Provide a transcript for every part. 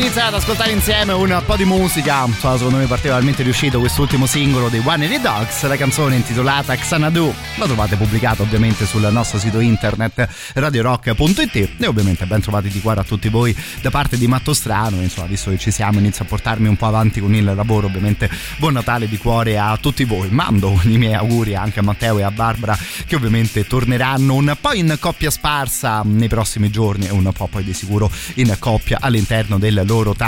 Iniziare ad ascoltare insieme un po' di musica. Secondo me particolarmente riuscito quest'ultimo singolo dei One and the Dogs, la canzone intitolata Xanadu. La trovate pubblicata ovviamente sul nostro sito internet radiorock.it e ovviamente ben trovati di cuore a tutti voi da parte di Mattostrano. Insomma, visto che ci siamo, inizio a portarmi un po' avanti con il lavoro. Ovviamente buon Natale di cuore a tutti voi. Mando i miei auguri anche a Matteo e a Barbara, che ovviamente torneranno un po' in coppia sparsa nei prossimi giorni e un po' poi di sicuro in coppia all'interno del loro tanti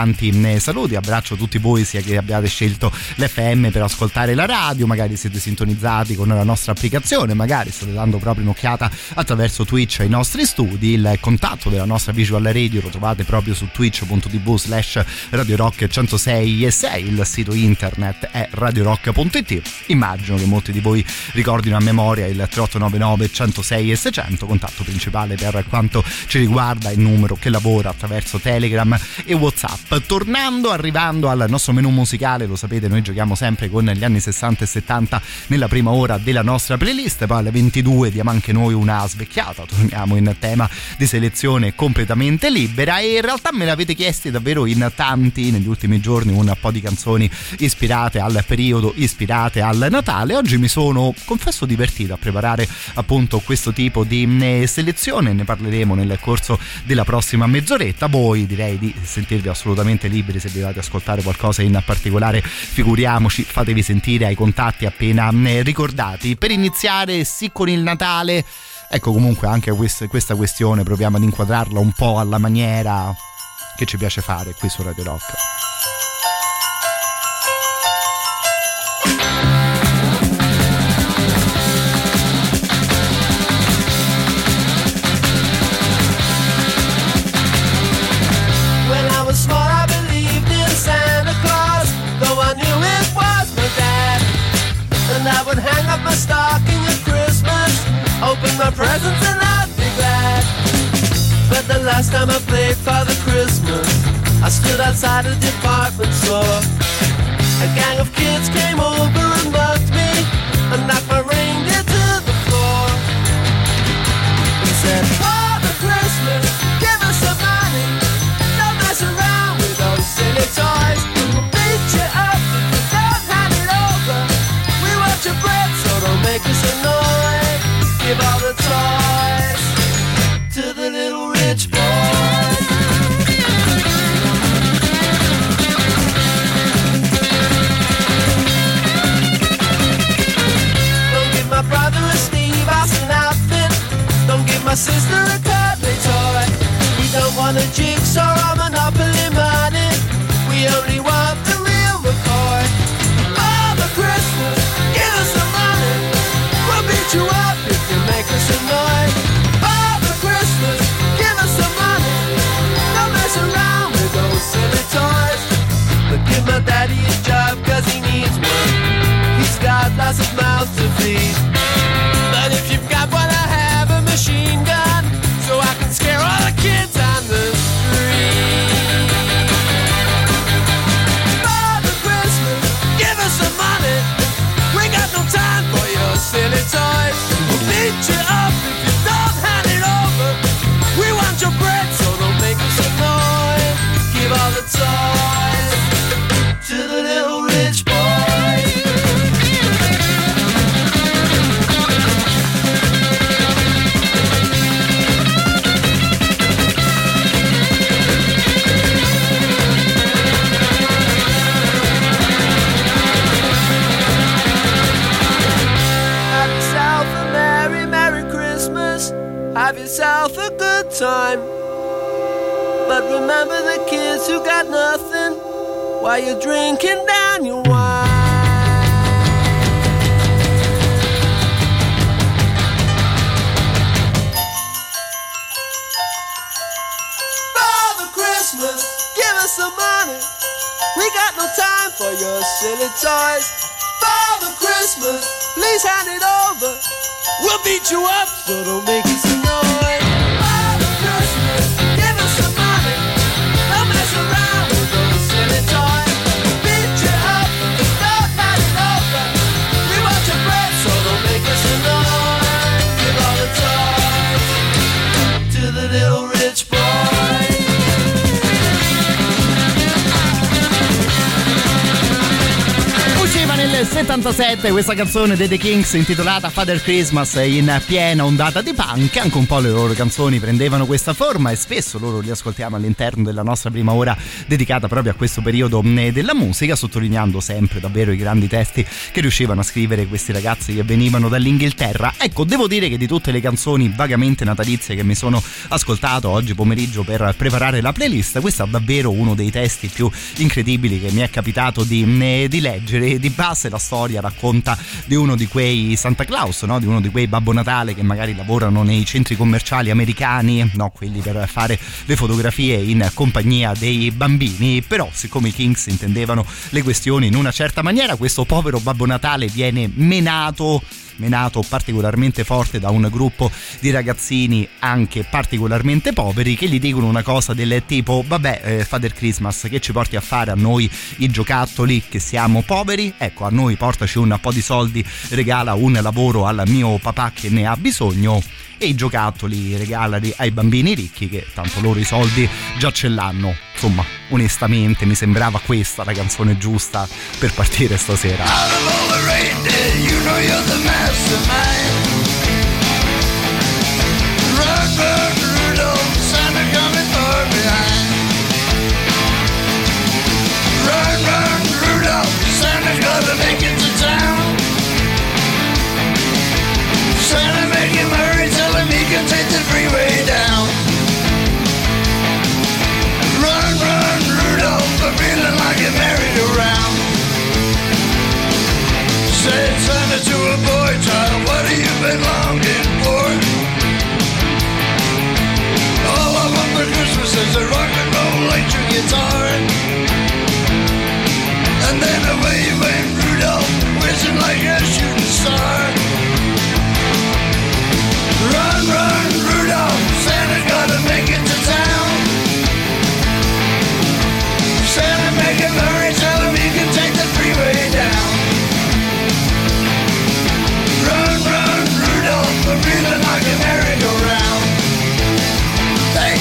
saluti. Abbraccio tutti voi, sia che abbiate scelto l'FM per ascoltare la radio, magari siete sintonizzati con la nostra applicazione, magari state dando proprio un'occhiata attraverso Twitch ai nostri studi. Il contatto della nostra Visual Radio lo trovate proprio su twitch.tv/radiorock106.6. Il sito internet è radiorock.it. immagino che molti di voi ricordino a memoria il 3899 106 e 600, contatto principale per quanto ci riguarda, il numero che lavora attraverso Telegram e WhatsApp. Arrivando al nostro menù musicale, lo sapete, noi giochiamo sempre con gli anni 60 e 70 nella prima ora della nostra playlist. Poi alle 22 diamo anche noi una svecchiata, torniamo in tema di selezione completamente libera. E in realtà me l'avete chiesti davvero in tanti negli ultimi giorni un po' di canzoni ispirate al periodo, ispirate al Natale. Oggi mi sono, confesso, divertito a preparare appunto questo tipo di selezione, ne parleremo nel corso della prossima mezz'oretta. Voi direi di sentirvi assolutamente liberi, se vi dovete ascoltare qualcosa in particolare figuriamoci, fatevi sentire ai contatti appena ricordati. Per iniziare sì con il Natale, ecco, comunque anche questa questione proviamo ad inquadrarla un po' alla maniera che ci piace fare qui su Radio Rock. Stocking at Christmas, open my presents and I'll be glad. But the last time I played Father Christmas, I stood outside a department store. A gang of kids came over and mugged me and knocked my reindeer to the floor. He said, Father Christmas, give us some money. Don't mess around with those silly toys. We'll beat you up if you don't hand it over. We want your bread, so don't make us annoyed. Give all the toys to the little rich boy. Don't give my brother a Steve Austin outfit. Don't give my sister a cuddly toy. We don't want a jigsaw or Monopoly money. We only want the real McCoy. Father Christmas, give us a beat you up if you make us annoyed. Father Christmas, give us some money. Don't mess around with those silly toys. But give my daddy a job cause he needs one. He's got lots of mouths to feed. But if you've got one, I have a machine gun, so I can scare all the kids on the street. Father Christmas, give us some money. We got no time for your silly toys. We'll beat you up if you don't hand it over. We want your bread, so don't make us annoyed. Give all the toys to the little rich boy. Have yourself a good time. But remember the kids who got nothing while you're drinking down your wine. Father Christmas, give us some money. We got no time for your silly toys. Father Christmas, please hand it over. We'll beat you up, so don't make it so noise. Father Christmas, give us some money. Don't mess around with those silly toys. We'll beat you up, don't hand it over. We want your bread, so don't make us so noise. Give all the toys to the little rich boy. Usciva nel 77 questa canzone dei The Kinks intitolata Father Christmas, in piena ondata di punk. Anche un po' le loro canzoni prendevano questa forma e spesso loro li ascoltiamo all'interno della nostra prima ora dedicata proprio a questo periodo della musica, sottolineando sempre davvero i grandi testi che riuscivano a scrivere questi ragazzi che venivano dall'Inghilterra. Ecco, devo dire che di tutte le canzoni vagamente natalizie che mi sono ascoltato oggi pomeriggio per preparare la playlist, questo è davvero uno dei testi più incredibili che mi è capitato di leggere. Di base la storia racconta di uno di quei Santa Claus, no? Di uno di quei Babbo Natale che magari lavorano nei centri commerciali americani, no? Quelli per fare le fotografie in compagnia dei bambini. Però siccome i Kinks intendevano le questioni in una certa maniera, questo povero Babbo Natale viene menato particolarmente forte da un gruppo di ragazzini anche particolarmente poveri che gli dicono una cosa del tipo: vabbè, Father Christmas, che ci porti a fare a noi i giocattoli che siamo poveri? Ecco, a noi portaci un po' di soldi, regala un lavoro al mio papà che ne ha bisogno, e i giocattoli regalali ai bambini ricchi che tanto loro i soldi già ce l'hanno. Insomma, onestamente mi sembrava questa la canzone giusta per partire stasera. Out of all the reindeer, you know you're the mastermind. Rudolph, Rudolph, Santa coming from behind. Run, run, Rudolph, Santa's gonna make it to town. Santa making Murray, tell him he can take the freeway down. Run, run, Rudolph, I'm feeling like you're merry go round. Said Santa to a boy, child, what have you been longing for? All I want for Christmas is a rock and roll electric guitar. And then away you went, Rudolph, whizzing like a shooting star. Run, run, Rudolph, Santa's gonna make it to town. Santa, make him hurry, tell him you can take the freeway down. Run, run, Rudolph, I'm feeling like a merry-go-round. Hey!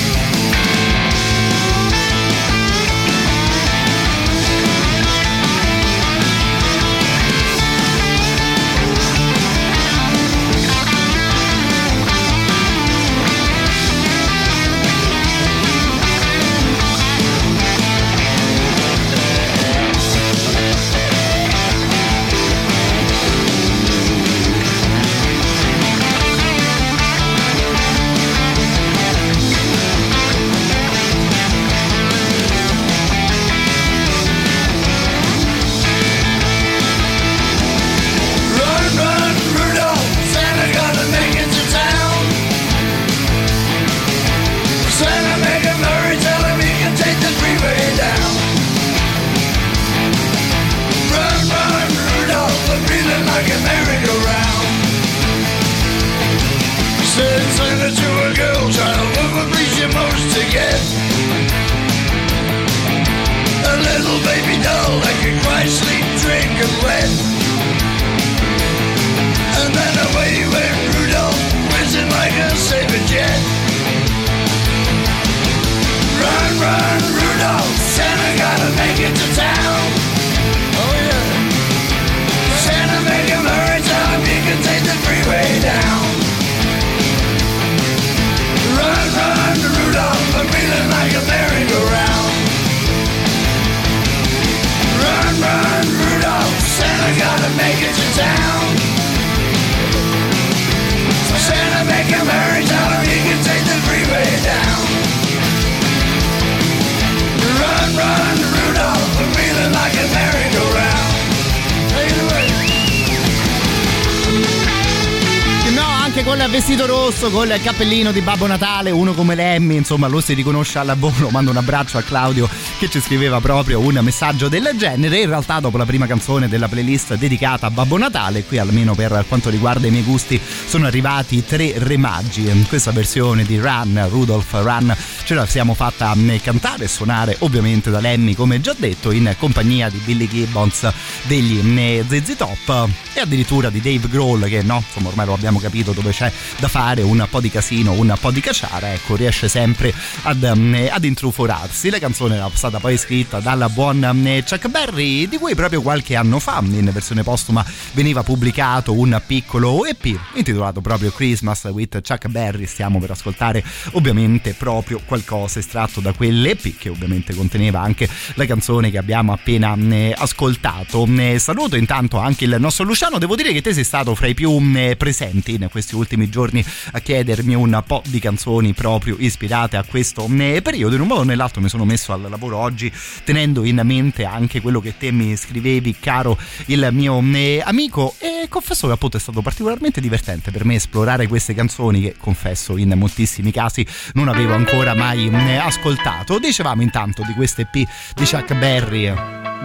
Col cappellino di Babbo Natale, uno come Lemmy, insomma, lo si riconosce alla volo. Mando un abbraccio a Claudio che ci scriveva proprio un messaggio del genere. In realtà dopo la prima canzone della playlist dedicata a Babbo Natale, qui almeno per quanto riguarda i miei gusti sono arrivati tre remaggi. Questa versione di Run, Rudolph Run, ce la siamo fatta cantare e suonare ovviamente da Lemmy, come già detto, in compagnia di Billy Gibbons, degli ZZ Top e addirittura di Dave Grohl, che no, insomma ormai lo abbiamo capito dove c'è da fare un po' di casino, un po' di cacciare, ecco, riesce sempre ad intruforarsi. La canzone era stata poi scritta dalla buona Chuck Berry, di cui proprio qualche anno fa in versione postuma veniva pubblicato un piccolo EP intitolato proprio Christmas with Chuck Berry. Stiamo per ascoltare ovviamente proprio qualcosa estratto da quell'EP, che ovviamente conteneva anche la canzone che abbiamo appena ascoltato. Saluto intanto anche il nostro Luciano, devo dire che te sei stato fra i più presenti in questi ultimi giorni a chiedermi un po' di canzoni proprio ispirate a questo periodo. In un modo o nell'altro mi sono messo al lavoro oggi tenendo in mente anche quello che te mi scrivevi, caro il mio amico, e confesso che appunto è stato particolarmente divertente per me esplorare queste canzoni che, confesso, in moltissimi casi non avevo ancora mai ascoltato. Dicevamo intanto di queste EP di Chuck Berry,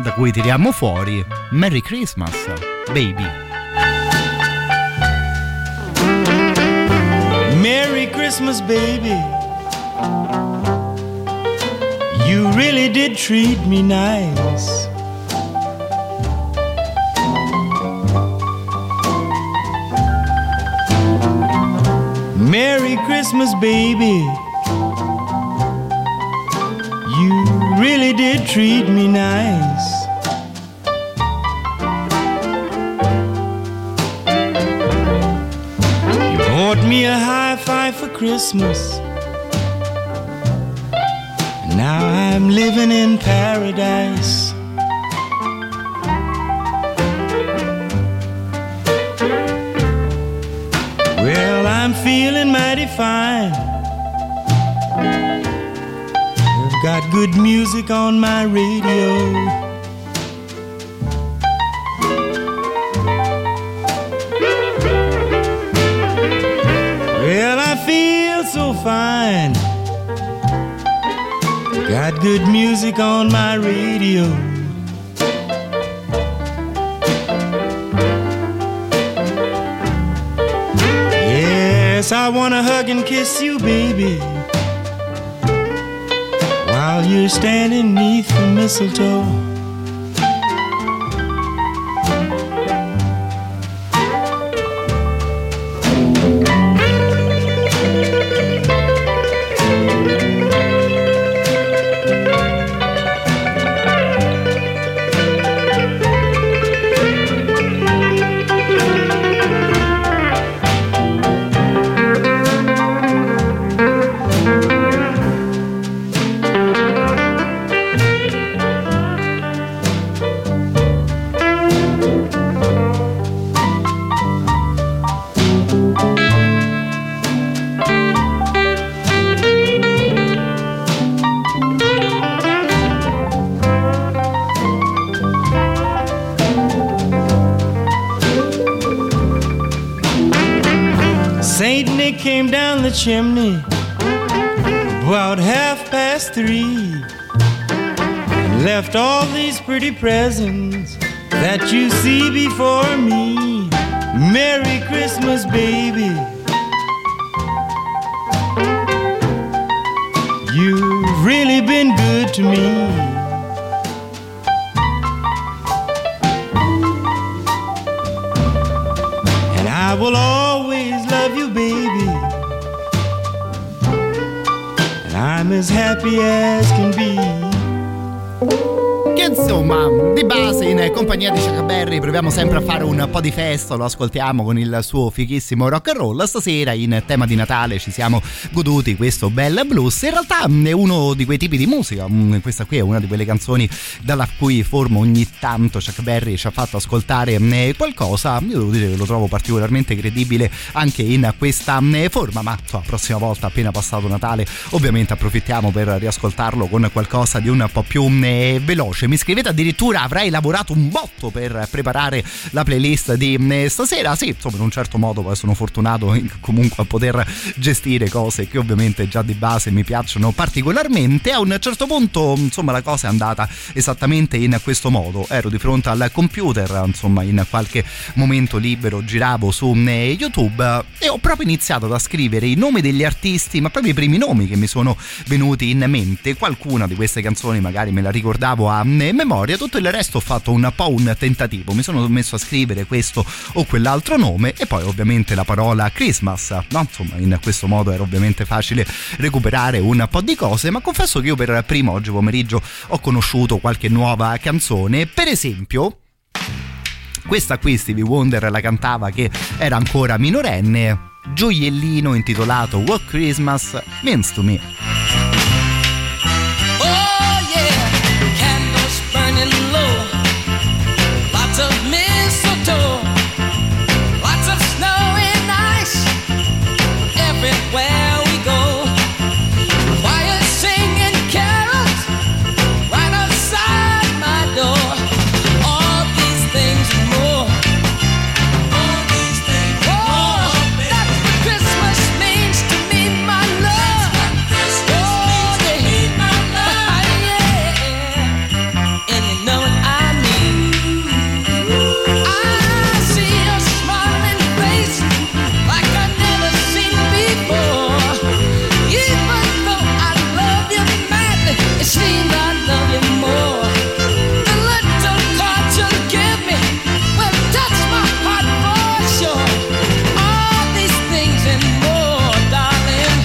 da cui tiriamo fuori Merry Christmas Baby. Merry Christmas baby, you really did treat me nice. Merry Christmas baby, you really did treat me nice. You bought me a high five for Christmas, and now I'm living in paradise. Well, I'm feeling mighty fine, got good music on my radio. Well, I feel so fine, got good music on my radio. Yes, I wanna hug and kiss you, baby, while you're standing neath the mistletoe. Chimney about 3:30 and left all these pretty presents that you see before me. Merry Christmas, baby, you've really been good to me. And I will always love you, baby, I'm as happy as can be. Che insomma, di base in compagnia di Chuck Berry proviamo sempre a fare un po' di festa, lo ascoltiamo con il suo fighissimo rock and roll. Stasera in tema di Natale ci siamo goduti questo bel blues. In realtà è uno di quei tipi di musica, questa qui è una di quelle canzoni dalla cui forma ogni tanto Chuck Berry ci ha fatto ascoltare qualcosa. Io devo dire che lo trovo particolarmente credibile anche in questa forma, ma la prossima volta, appena passato Natale, ovviamente approfittiamo per riascoltarlo con qualcosa di un po' più veloce. voce. Mi scrivete addirittura: avrei lavorato un botto per preparare la playlist di stasera. Sì, insomma, in un certo modo poi sono fortunato comunque a poter gestire cose che ovviamente già di base mi piacciono particolarmente. A un certo punto, insomma, la cosa è andata esattamente in questo modo. Ero di fronte al computer, insomma, in qualche momento libero giravo su YouTube e ho proprio iniziato da scrivere i nomi degli artisti, ma proprio i primi nomi che mi sono venuti in mente. Qualcuna di queste canzoni magari me la ricordavo a memoria, tutto il resto ho fatto un po' un tentativo, mi sono messo a scrivere questo o quell'altro nome e poi ovviamente la parola Christmas, no? Insomma, in questo modo era ovviamente facile recuperare un po' di cose, ma confesso che io per primo oggi pomeriggio ho conosciuto qualche nuova canzone, per esempio questa qui Stevie Wonder la cantava che era ancora minorenne, Gioiellino, intitolato What Christmas Means to Me. Oh yeah, candles burning low, lots of mistletoe, lots of snow and ice, everywhere we go, choir singing carols right outside my door, all these things and more, all these things and more, that's what Christmas means to me, my love, that's what Christmas means to me, my love, yeah, and you know what I mean, I see a smiling face like I've never seen before, even though I love you madly, it seems I love you more, the little touch you give me will touch my heart for sure, all these things and more, darling,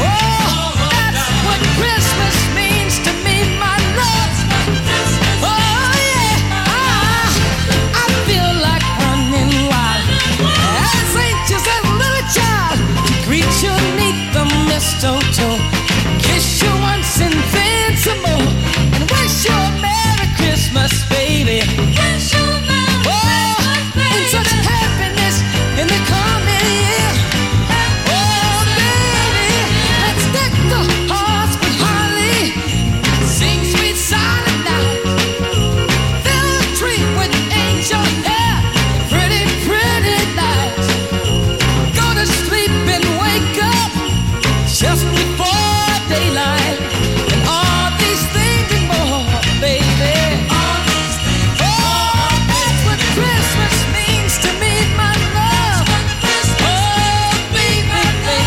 oh, that's what Christmas means to me, my love, oh yeah, I feel like running wild, as anxious as a little child, to greet you neath the mistletoe, kiss you once and then some more, and wish you a Merry Christmas, baby, wish you a Merry Christmas, baby, and such happiness in the coming year, oh baby, let's deck the halls with holly, sing sweet silent night, fill the tree with angel hair, pretty, pretty nights, go to sleep and wake up just before daylight, and all these things and more, baby, all these things, oh, that's what Christmas means to me, my love, oh, baby, baby.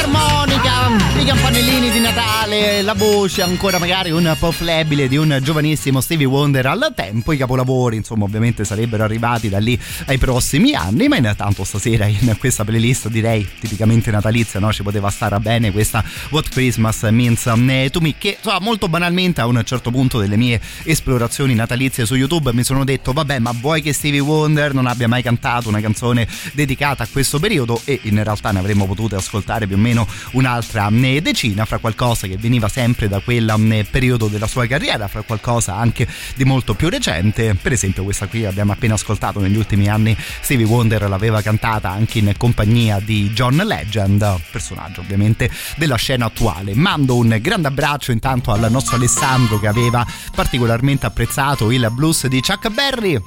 L'armonica, i campanellini di Natale, la voce ancora magari un po' flebile di un giovanissimo Stevie Wonder al tempo, i capolavori insomma ovviamente sarebbero arrivati da lì ai prossimi anni, ma intanto stasera in questa playlist direi tipicamente natalizia, no? Ci poteva stare bene questa What Christmas Means to Me, che insomma, molto banalmente a un certo punto delle mie esplorazioni natalizie su YouTube mi sono detto vabbè, ma vuoi che Stevie Wonder non abbia mai cantato una canzone dedicata a questo periodo, e in realtà ne avremmo potute ascoltare più o meno un'altra decina, fra qualcosa che veniva sempre da quel periodo della sua carriera, fra qualcosa anche di molto più recente. Per esempio questa qui abbiamo appena ascoltato, negli ultimi anni Stevie Wonder l'aveva cantata anche in compagnia di John Legend, personaggio ovviamente della scena attuale. Mando un grande abbraccio intanto al nostro Alessandro, che aveva particolarmente apprezzato il blues di Chuck Berry,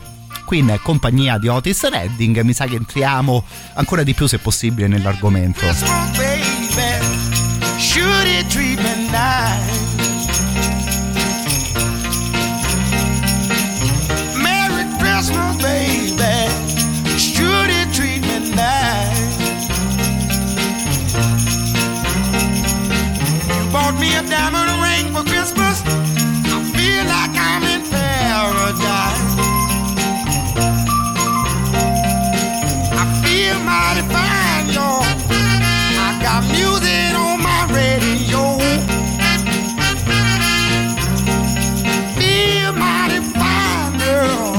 qui in compagnia di Otis Redding. Mi sa che entriamo ancora di più, se possibile, nell'argomento. Should it treat me nice? Merry Christmas, baby. Should it treat me nice? You bought me a diamond ring for Christmas. I feel like I'm in paradise. I feel mighty fine, y'all. I got music on my radio, feel mighty fine, girl.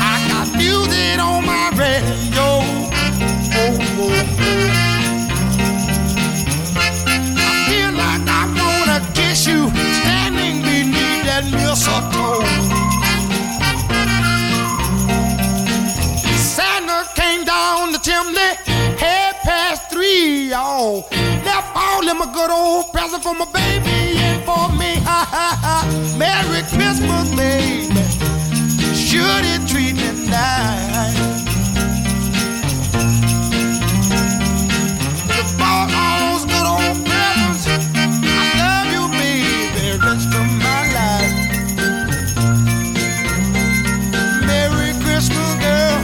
I got music on my radio. Oh, oh, oh. I feel like I'm gonna kiss you, standing beneath that mistletoe. Santa good old present for my baby and for me. Ha, ha, ha. Merry Christmas, baby. Should it treat me nice? You bought all those good old presents. I love you, baby, rest of my life. Merry Christmas, girl.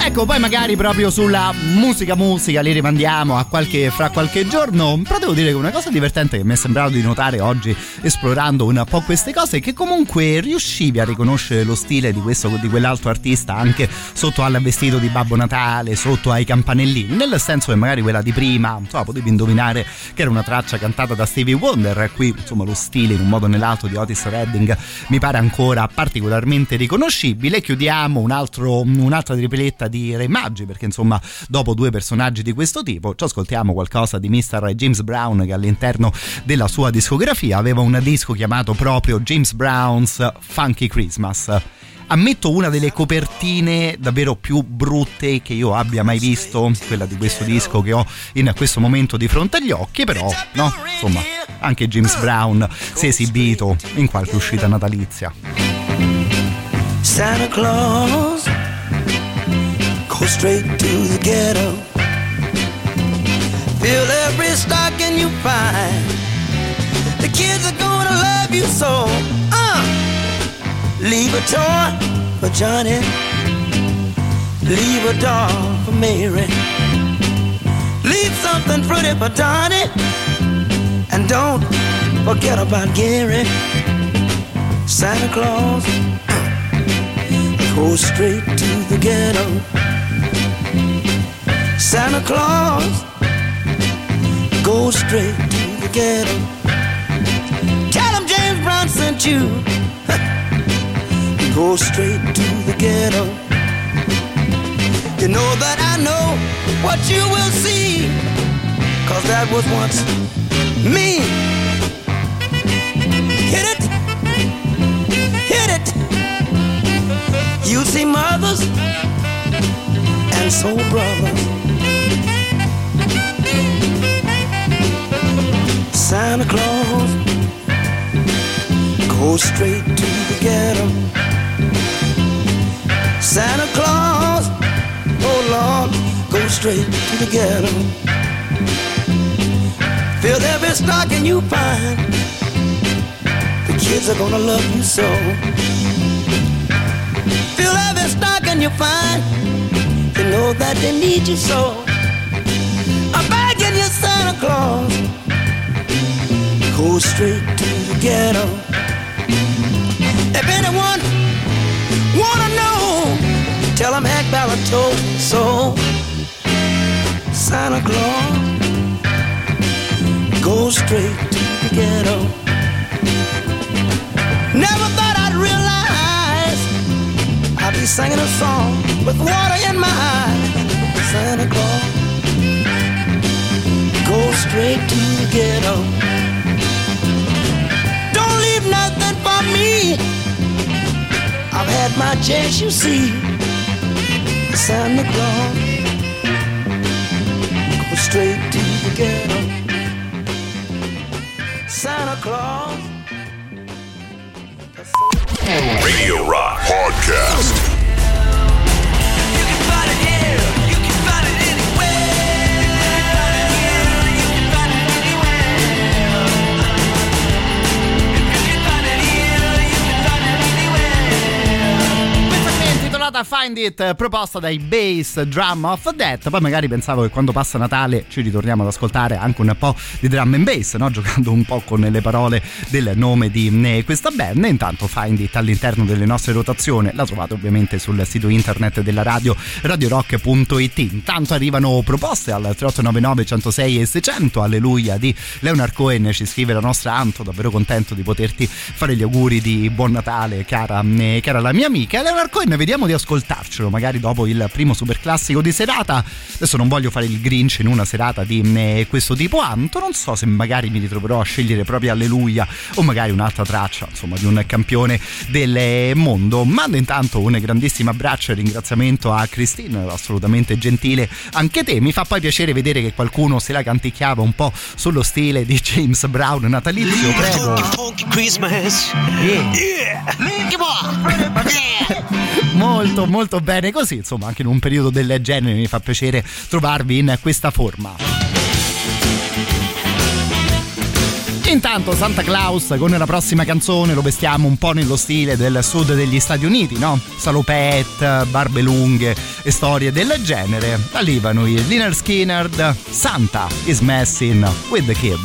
Ecco, poi magari proprio sulla musica li rimandiamo a qualche, fra qualche giorno. Però devo dire che una cosa divertente che mi è sembrato di notare oggi esplorando un po' queste cose è che comunque riuscivi a riconoscere lo stile di questo, di quell'altro artista anche sotto al vestito di Babbo Natale, sotto ai campanellini, nel senso che magari quella di prima, insomma, potevi indovinare che era una traccia cantata da Stevie Wonder. Qui insomma lo stile in un modo o nell'altro di Otis Redding mi pare ancora particolarmente riconoscibile. Chiudiamo un'altra tripletta di Re Maggi, perché insomma dopo due personaggi di questo tipo ci ascoltiamo qualcosa di Mr. James Brown, che all'interno della sua discografia aveva un disco chiamato proprio James Brown's Funky Christmas. Ammetto, una delle copertine davvero più brutte che io abbia mai visto, quella di questo disco che ho in questo momento di fronte agli occhi, però no, insomma anche James Brown si è esibito in qualche uscita natalizia. Santa Claus, go straight to the ghetto. Fill every stocking you find. The kids are gonna love you so. Leave a toy for Johnny. Leave a doll for Mary. Leave something pretty for Donnie. And don't forget about Gary. Santa Claus, go straight to the ghetto. Santa Claus, go straight to the ghetto. Tell him James Brown sent you. Go straight to the ghetto. You know that I know what you will see, 'cause that was once me. Hit it, hit it. You'll see mothers and soul brothers. Santa Claus, go straight to the ghetto. Santa Claus, oh Lord, go straight to the ghetto. Fill every stocking you find. The kids are gonna love you so. Fill every stocking you find. You know that they need you so. I'm begging you, Santa Claus, go straight to the ghetto. If anyone wanna know, tell them Hank Ballard told so. Santa Claus, go straight to the ghetto. Never thought I'd realize I'd be singing a song with water in my eyes. Santa Claus, go straight to the ghetto. Nothing for me, I've had my chance, you see. Santa Claus, go straight to the ghetto. Santa Claus. Radio Rock Podcast. You can find it here, you can find it anywhere. Find It, proposta dai Bass Drum of Death. Poi magari pensavo che quando passa Natale ci ritorniamo ad ascoltare anche un po' di drum and bass, no? Giocando un po' con le parole del nome di questa band. Intanto Find It all'interno delle nostre rotazioni la trovate ovviamente sul sito internet della radio, radiorock.it. intanto arrivano proposte al 3899 106 e 600. Alleluia di Leonard Cohen ci scrive la nostra Anto, davvero contento di poterti fare gli auguri di buon Natale cara la mia amica. Leonard Cohen, vediamo di riascoltarcelo magari dopo il primo superclassico di serata. Adesso non voglio fare il Grinch in una serata di questo tipo, Anto, non so se magari mi ritroverò a scegliere proprio Alleluia o magari un'altra traccia, insomma, di un campione del mondo. Mando intanto un grandissimo abbraccio e ringraziamento a Cristina, assolutamente gentile anche te. Mi fa poi piacere vedere che qualcuno se la canticchiava un po' sullo stile di James Brown natalizio, prego. Molto molto bene così, insomma, anche in un periodo del genere mi fa piacere trovarvi in questa forma. Intanto Santa Claus con la prossima canzone lo vestiamo un po' nello stile del sud degli Stati Uniti, no? Salopette, barbe lunghe e storie del genere. Arrivano i Lynyrd Skynyrd, Santa is messing with the kid.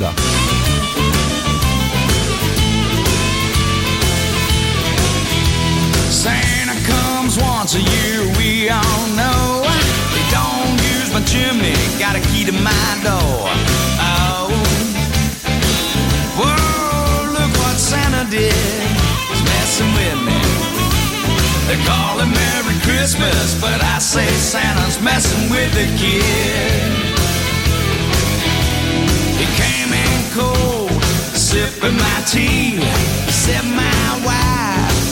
Santa comes once a year, we all know. They don't use my chimney, got a key to my door. Oh, whoa, look what Santa did, he's messing with me. They call him Merry Christmas, but I say Santa's messing with the kid. He came in cold, sipping my tea, said my wife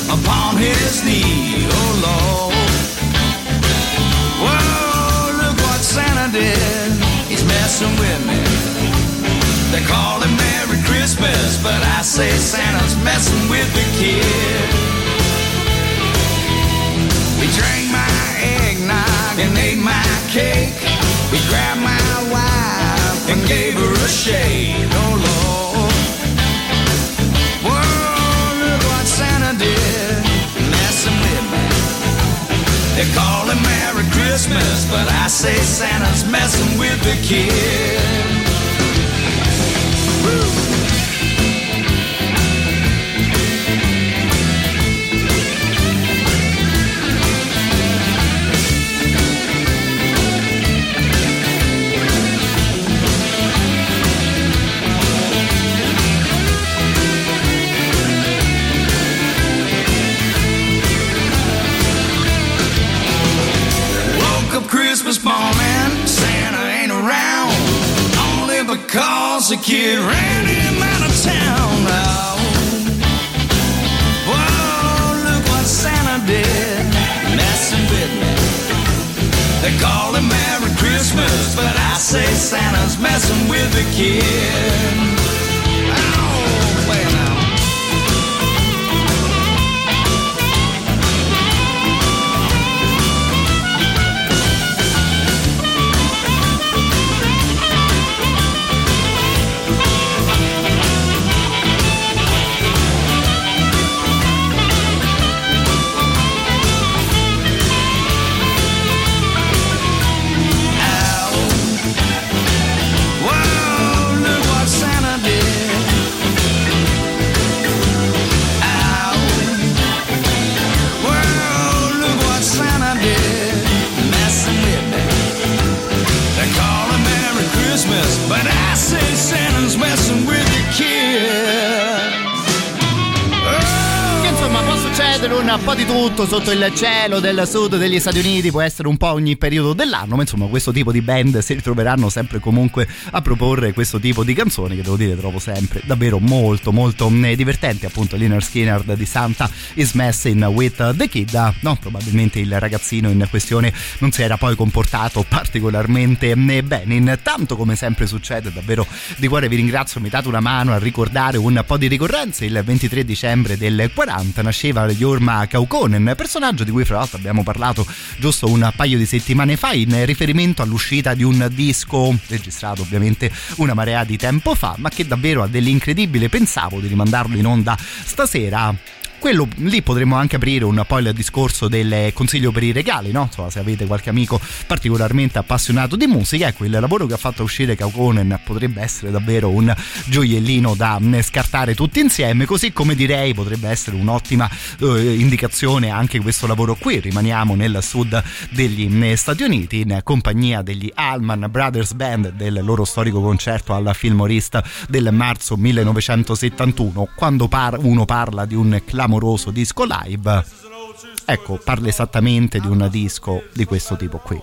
upon his knee, oh Lord. Whoa, look what Santa did, he's messing with me. They call him Merry Christmas, but I say Santa's messing with the kid. He drank my eggnog and ate my cake. He grabbed my wife and gave her a shake, oh Lord. Whoa, look what Santa did. They call him Merry Christmas, but I say Santa's messing with the kid. Woo. Christmas morning, Santa ain't around, only because the kid ran him out of town. Oh, whoa, look what Santa did, messing with me. They call him Merry Christmas, but I say Santa's messing with the kid. Un po' di tutto sotto il cielo del sud degli Stati Uniti, può essere un po' ogni periodo dell'anno, ma insomma questo tipo di band si ritroveranno sempre comunque a proporre questo tipo di canzoni che devo dire trovo sempre davvero molto molto divertenti. Appunto Lynyrd Skynyrd di Santa is messing with the kid, no? Probabilmente il ragazzino in questione non si era poi comportato particolarmente bene. Intanto, come sempre succede, davvero di cuore vi ringrazio, mi date una mano a ricordare un po' di ricorrenze. Il 23 dicembre del 40 nasceva Jorma Kaukonen, personaggio di cui fra l'altro abbiamo parlato giusto un paio di settimane fa in riferimento all'uscita di un disco registrato ovviamente una marea di tempo fa, ma che davvero ha dell'incredibile. Pensavo di rimandarlo in onda stasera. Quello lì potremmo anche aprire un po' il discorso del consiglio per i regali, no? Insomma, se avete qualche amico particolarmente appassionato di musica, ecco, il lavoro che ha fatto uscire Kaukonen potrebbe essere davvero un gioiellino da scartare tutti insieme, così come direi potrebbe essere un'ottima indicazione anche questo lavoro qui. Rimaniamo nel sud degli Stati Uniti in compagnia degli Allman Brothers Band, del loro storico concerto alla Fillmore East del marzo 1971. Quando uno parla di un clamoroso disco live, Ecco, parla esattamente di un disco di questo tipo qui.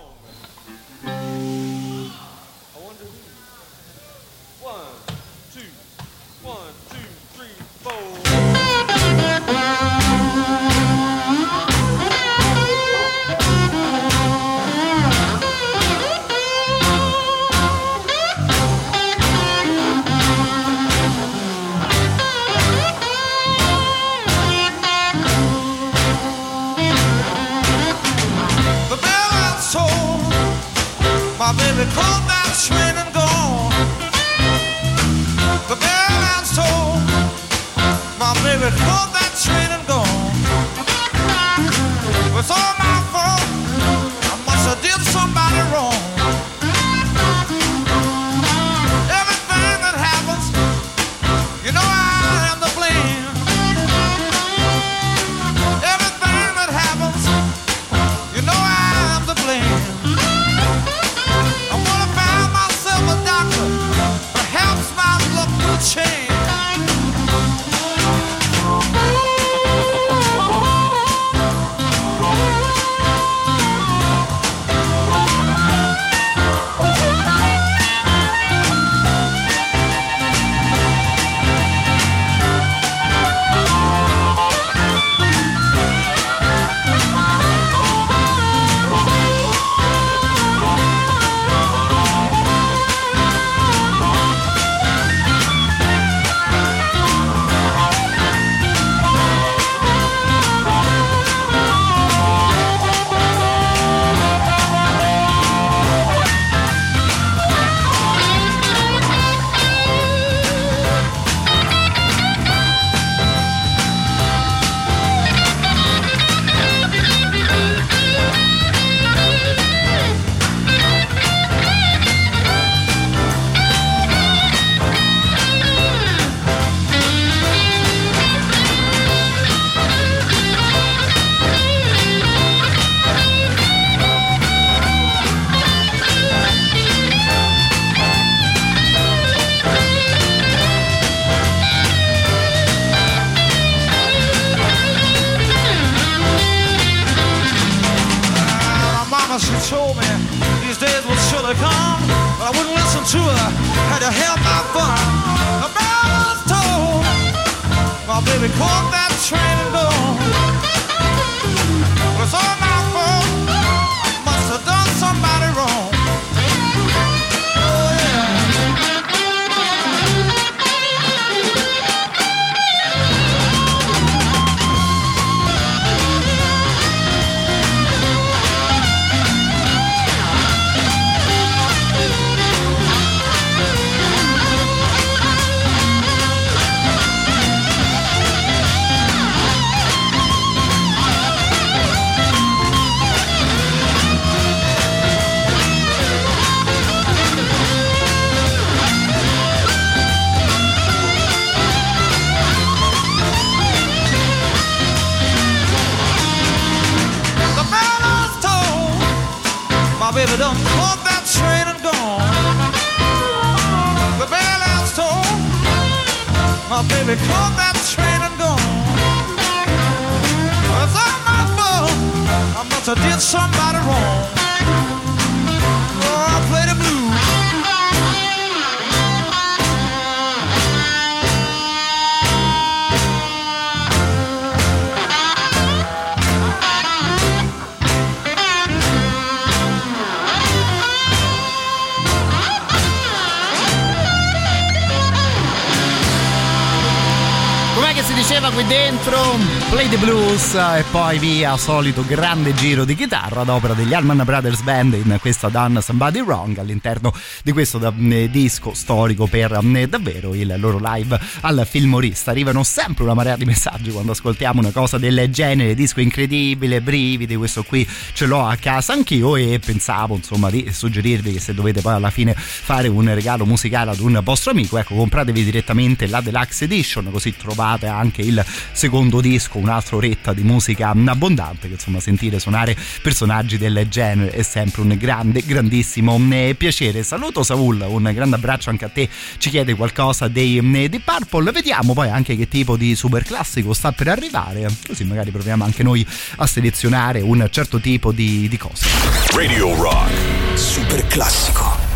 E poi via, solito grande giro di chitarra ad opera degli Allman Brothers Band in questa Done Somebody Wrong, all'interno di questo disco storico per davvero, il loro live al Fillmore East. Arrivano sempre una marea di messaggi quando ascoltiamo una cosa del genere, disco incredibile, brividi, questo qui ce l'ho a casa anch'io, e pensavo insomma di suggerirvi che se dovete poi alla fine fare un regalo musicale ad un vostro amico, ecco, compratevi direttamente la Deluxe Edition, così trovate anche il secondo disco un'altra oretta di musica abbondante, che insomma sentire suonare personaggi del genere è sempre un grande, grandissimo piacere. Saluto Saul, un grande abbraccio anche a te, ci chiede qualcosa dei Purple, vediamo poi anche che tipo di super classico sta per arrivare, così magari proviamo anche noi a selezionare un certo tipo di cose. Radio Rock Super Classico.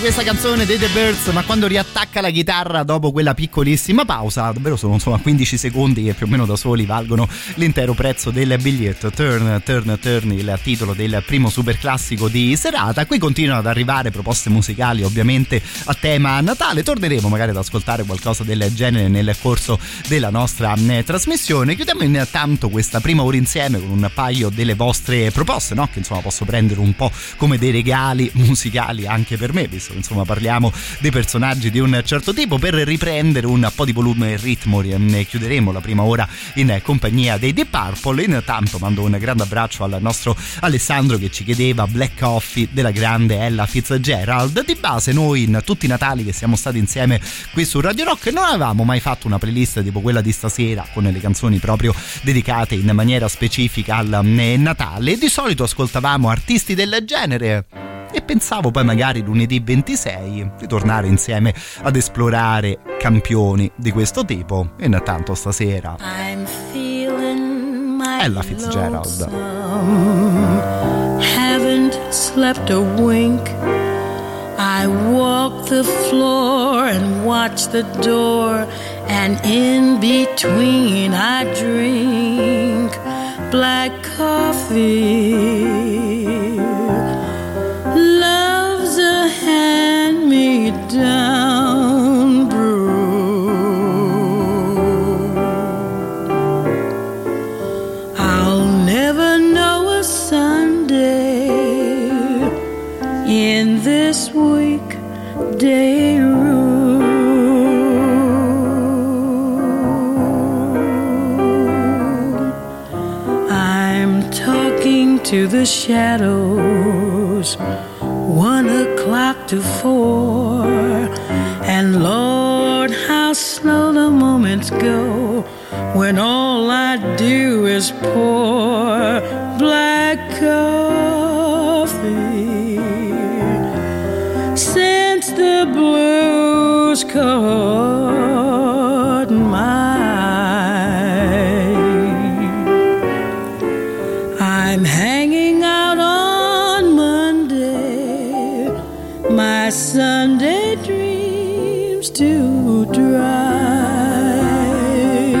Questa canzone dei The Birds, ma quando riattacca la chitarra dopo quella piccolissima pausa, davvero sono insomma 15 secondi che più o meno da soli valgono l'intero prezzo del biglietto. Turn, turn, turn, il titolo del primo super classico di serata. Qui continuano ad arrivare proposte musicali ovviamente a tema Natale, torneremo magari ad ascoltare qualcosa del genere nel corso della nostra trasmissione. Chiudiamo intanto questa prima ora insieme con un paio delle vostre proposte, no? Che insomma posso prendere un po' come dei regali musicali anche per me, visto che insomma parliamo dei personaggi di un certo tipo. Per riprendere un po' di volume e ritmo chiuderemo la prima ora in compagnia dei The Purple. Intanto mando un grande abbraccio al nostro Alessandro che ci chiedeva Black Coffee della grande Ella Fitzgerald. Di base noi in tutti i Natali che siamo stati insieme qui su Radio Rock non avevamo mai fatto una playlist tipo quella di stasera con le canzoni proprio dedicate in maniera specifica al Natale. Di solito ascoltavamo artisti del genere e pensavo poi magari lunedì 26 di tornare insieme ad esplorare campioni di questo tipo. E intanto stasera Ella Fitzgerald. Haven't slept a wink. I walk the floor and watch the door, and in between I drink black coffee. Love's a hand-me-down brew. I'll never know a Sunday in this weekday room. To the shadows, 1 o'clock to 4, and Lord, how slow the moments go when all I do is pour black coffee. Since the blues caught my Sunday dreams to dry.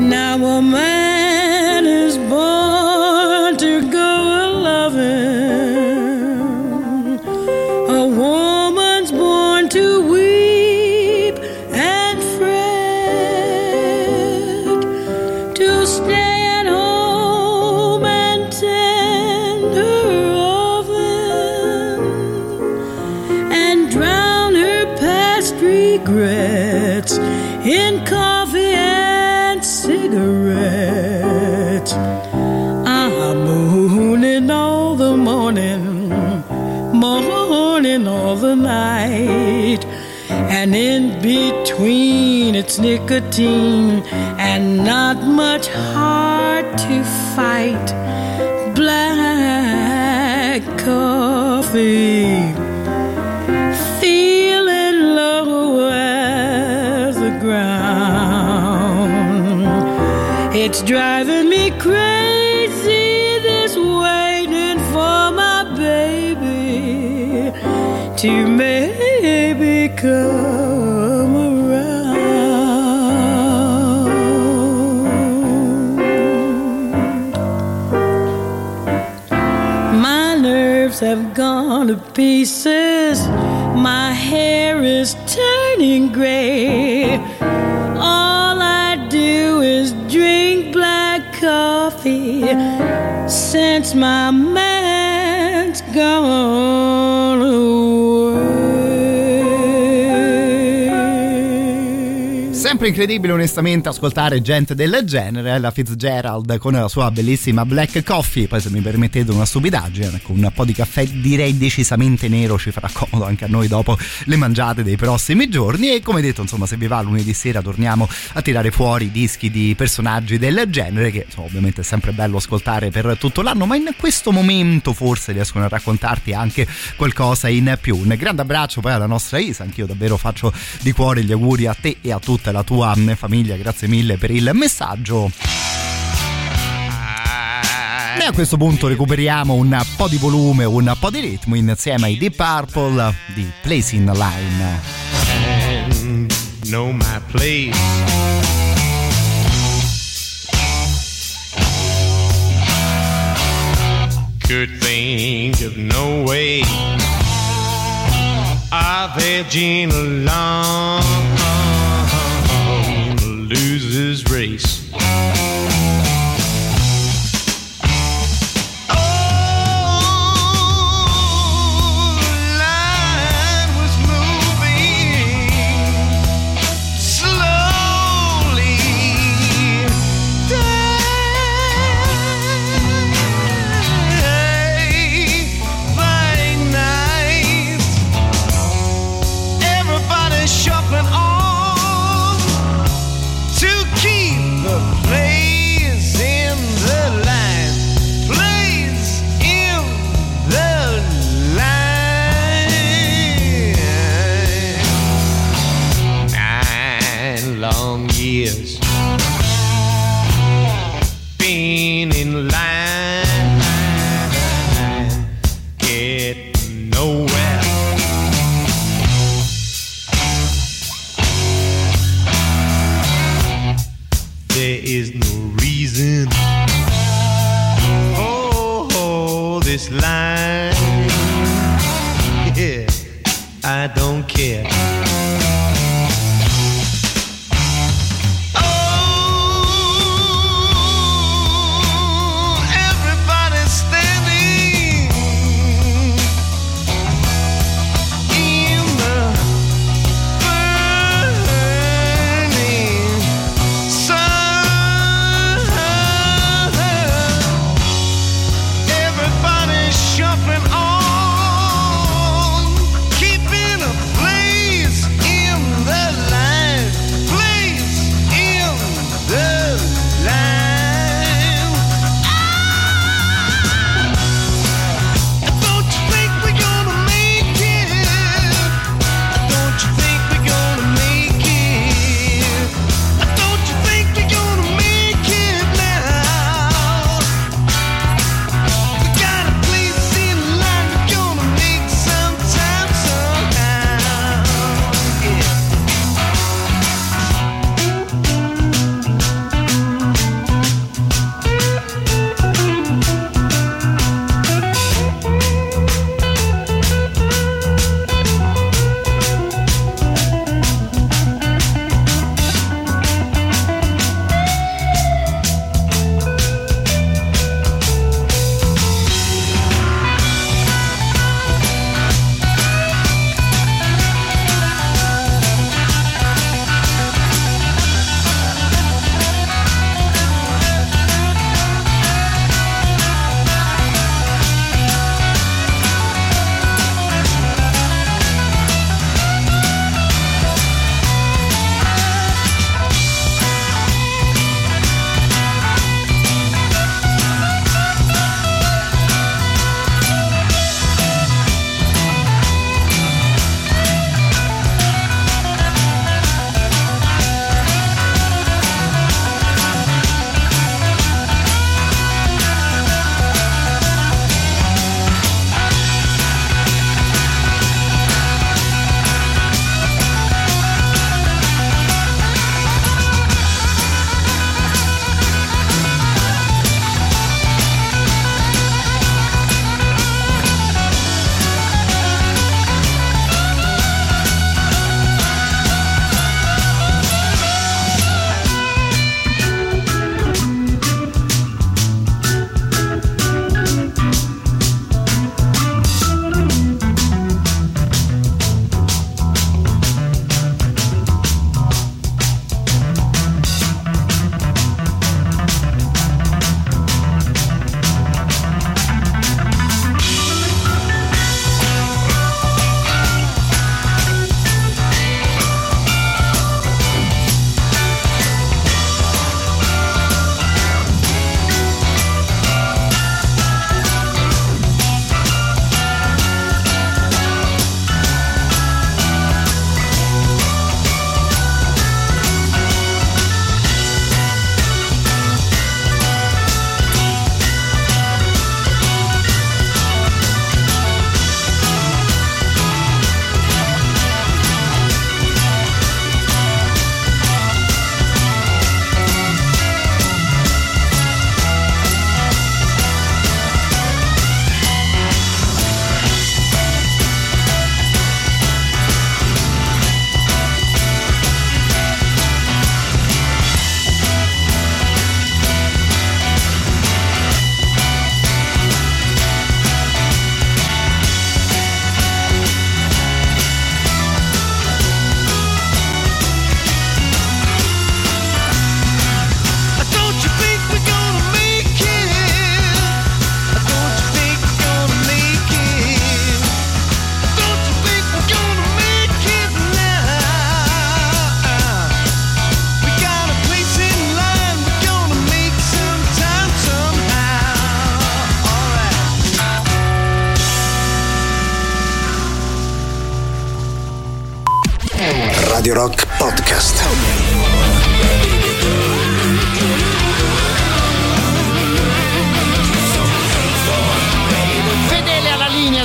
Now a man is born to go a-loving, a woman's born to weep and fret, to stay at home and tender regrets in coffee and cigarettes. I'm mooning all the morning, morning all the night, and in between it's nicotine and not much heart to fight. Black coffee, feeling low as the ground. It's driving me crazy, this waiting for my baby to maybe come around. My nerves have gone to pieces, my hair is turning gray. All I do is drink black coffee since my man's gone away. Sempre incredibile onestamente ascoltare gente del genere. La Fitzgerald con la sua bellissima Black Coffee. Poi se mi permettete una stupidaggine, con un po' di caffè direi decisamente nero ci farà comodo anche a noi dopo le mangiate dei prossimi giorni. E come detto insomma, se vi va lunedì sera torniamo a tirare fuori dischi di personaggi del genere che insomma, ovviamente è sempre bello ascoltare per tutto l'anno, ma in questo momento forse riescono a raccontarti anche qualcosa in più. Un grande abbraccio poi alla nostra Isa, anch'io davvero faccio di cuore gli auguri a te e a tutta la tua famiglia, grazie mille per il messaggio. E a questo punto recuperiamo un po' di volume, un po' di ritmo insieme ai Deep Purple di Place in Line. And know my place, could think of no way. I've had Gene along, loses race. Oh, nowhere. There is no reason. Oh, this line. Yeah, I don't care.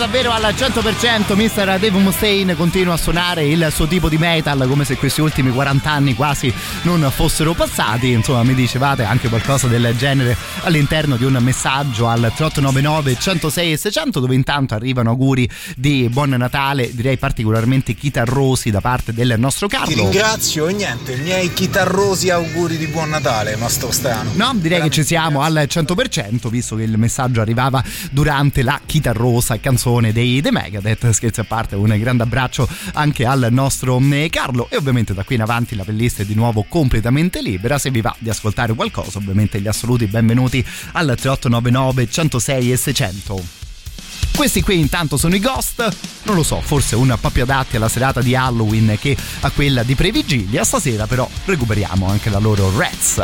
davvero al 100%. Mr. Dave Mustaine continua a suonare il suo tipo di metal come se questi ultimi 40 anni quasi non fossero passati. Insomma, mi dicevate anche qualcosa del genere all'interno di un messaggio al 3899 106 600, dove intanto arrivano auguri di buon Natale, direi particolarmente chitarrosi da parte del nostro Carlo. Ti ringrazio, e niente, i miei chitarrosi auguri di buon Natale, ma sto strano. No, direi che ci siamo al 100%, visto che il messaggio arrivava durante la chitarrosa canzone dei The Megadeth. Scherzi a parte, un grande abbraccio anche al nostro Carlo, e ovviamente da qui in avanti la playlist è di nuovo completamente libera. Se vi va di ascoltare qualcosa, ovviamente gli assoluti benvenuti al 3899 106 e 600. Questi qui intanto sono i Ghost, non lo so, forse un po' più adatti alla serata di Halloween che a quella di previgilia. Stasera però recuperiamo anche la loro Rats.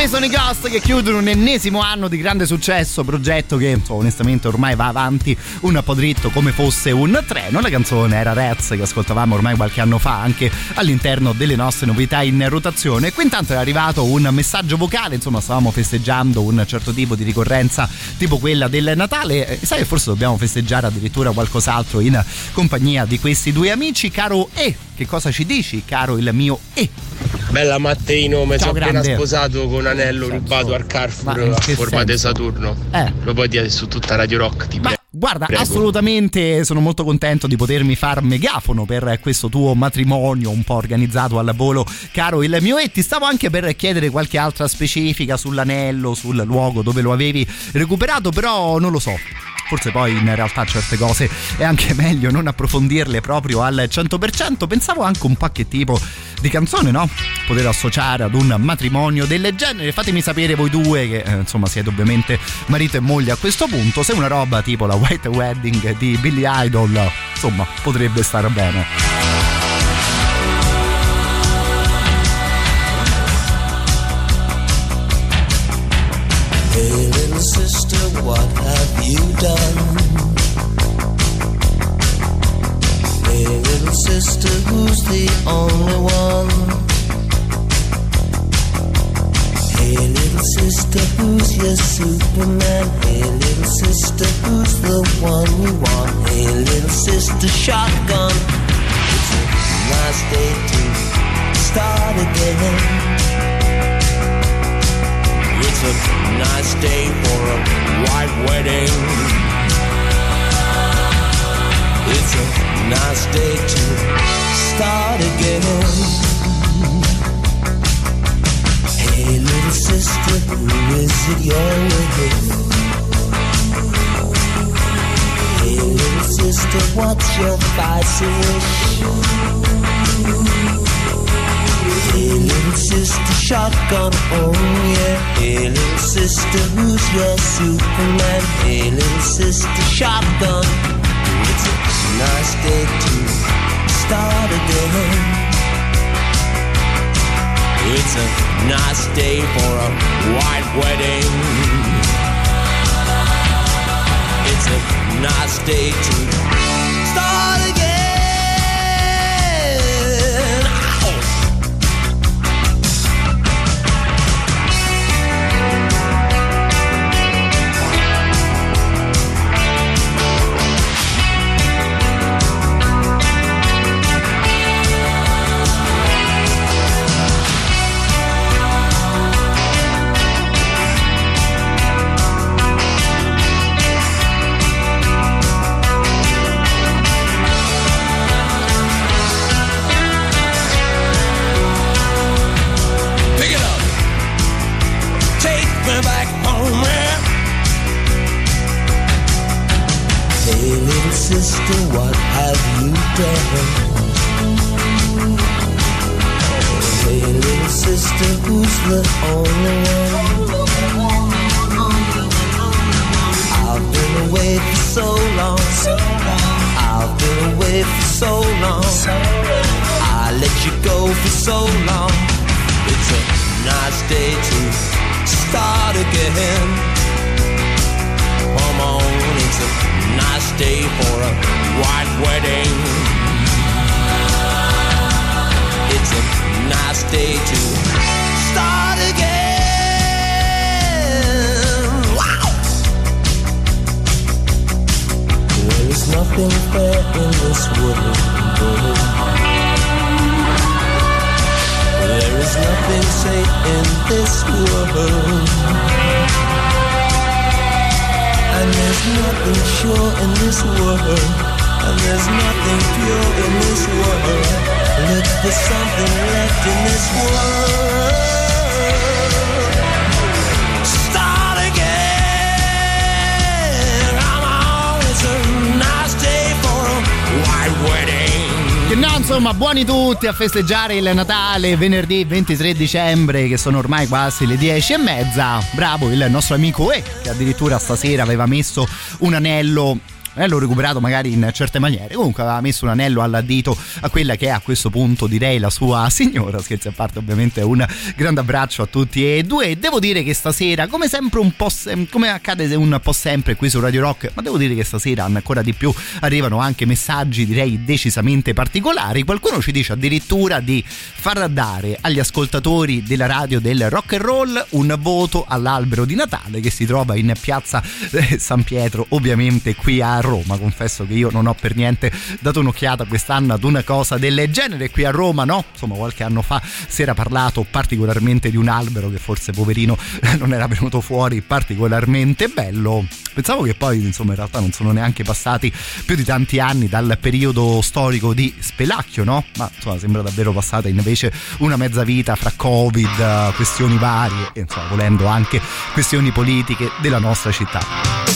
qui sono i Ghost che chiudono un ennesimo anno di grande successo, progetto che onestamente ormai va avanti un po' dritto come fosse un treno. La canzone era Rez, che ascoltavamo ormai qualche anno fa anche all'interno delle nostre novità in rotazione. Qui intanto è arrivato un messaggio vocale, insomma stavamo festeggiando un certo tipo di ricorrenza, tipo quella del Natale, e sai che forse dobbiamo festeggiare addirittura qualcos'altro in compagnia di questi due amici. Caro E, che cosa ci dici, caro il mio E? Bella Matteino, mi sono appena sposato con un anello rubato al Carrefour a forma di Saturno. Lo puoi dire su tutta Radio Rock, ti prego. Guarda, prego. Assolutamente sono molto contento di potermi far megafono per questo tuo matrimonio un po' organizzato alla volo, caro il mio. E ti stavo anche per chiedere qualche altra specifica sull'anello, sul luogo dove lo avevi recuperato, però non lo so. Forse poi in realtà certe cose è anche meglio non approfondirle proprio al 100%. Pensavo anche un po' che tipo di canzone, no? Poter associare ad un matrimonio del genere. Fatemi sapere voi due, che insomma siete ovviamente marito e moglie a questo punto, se una roba tipo la White Wedding di Billy Idol, insomma, potrebbe stare bene. Done. Hey little sister, who's the only one? Hey little sister, who's your Superman? Hey little sister, who's the one you want? Hey little sister, shotgun. It's a nice day to start again. It's a nice day for a white wedding. It's a nice day to start again. Hey little sister, who is it you're with? Hey little sister, what's your vice wish? Hey little sister, shotgun, oh yeah. Hey little sister, who's your Superman? Hey little sister, shotgun. It's a nice day to start again. It's a nice day for a white wedding. It's a nice day to start again. A festeggiare il Natale venerdì 23 dicembre, che sono ormai quasi le 10:30. Bravo il nostro amico E, che addirittura stasera aveva messo un anello un anello recuperato magari in certe maniere, comunque aveva messo un anello al dito a quella che è a questo punto direi la sua signora. Scherzi a parte, ovviamente un grande abbraccio a tutti e due. Devo dire che stasera, come sempre un po' come accade un po' sempre qui su Radio Rock, ma devo dire che stasera ancora di più arrivano anche messaggi direi decisamente particolari. Qualcuno ci dice addirittura di far dare agli ascoltatori della radio del rock and roll un voto all'albero di Natale che si trova in piazza San Pietro, ovviamente qui a Roma. Confesso che io non ho per niente dato un'occhiata quest'anno ad una cosa del genere qui a Roma, no? Insomma, qualche anno fa si era parlato particolarmente di un albero che forse poverino non era venuto fuori particolarmente bello. Pensavo che poi insomma in realtà non sono neanche passati più di tanti anni dal periodo storico di Spelacchio, no? Ma insomma sembra davvero passata invece una mezza vita fra Covid, questioni varie e insomma volendo anche questioni politiche della nostra città.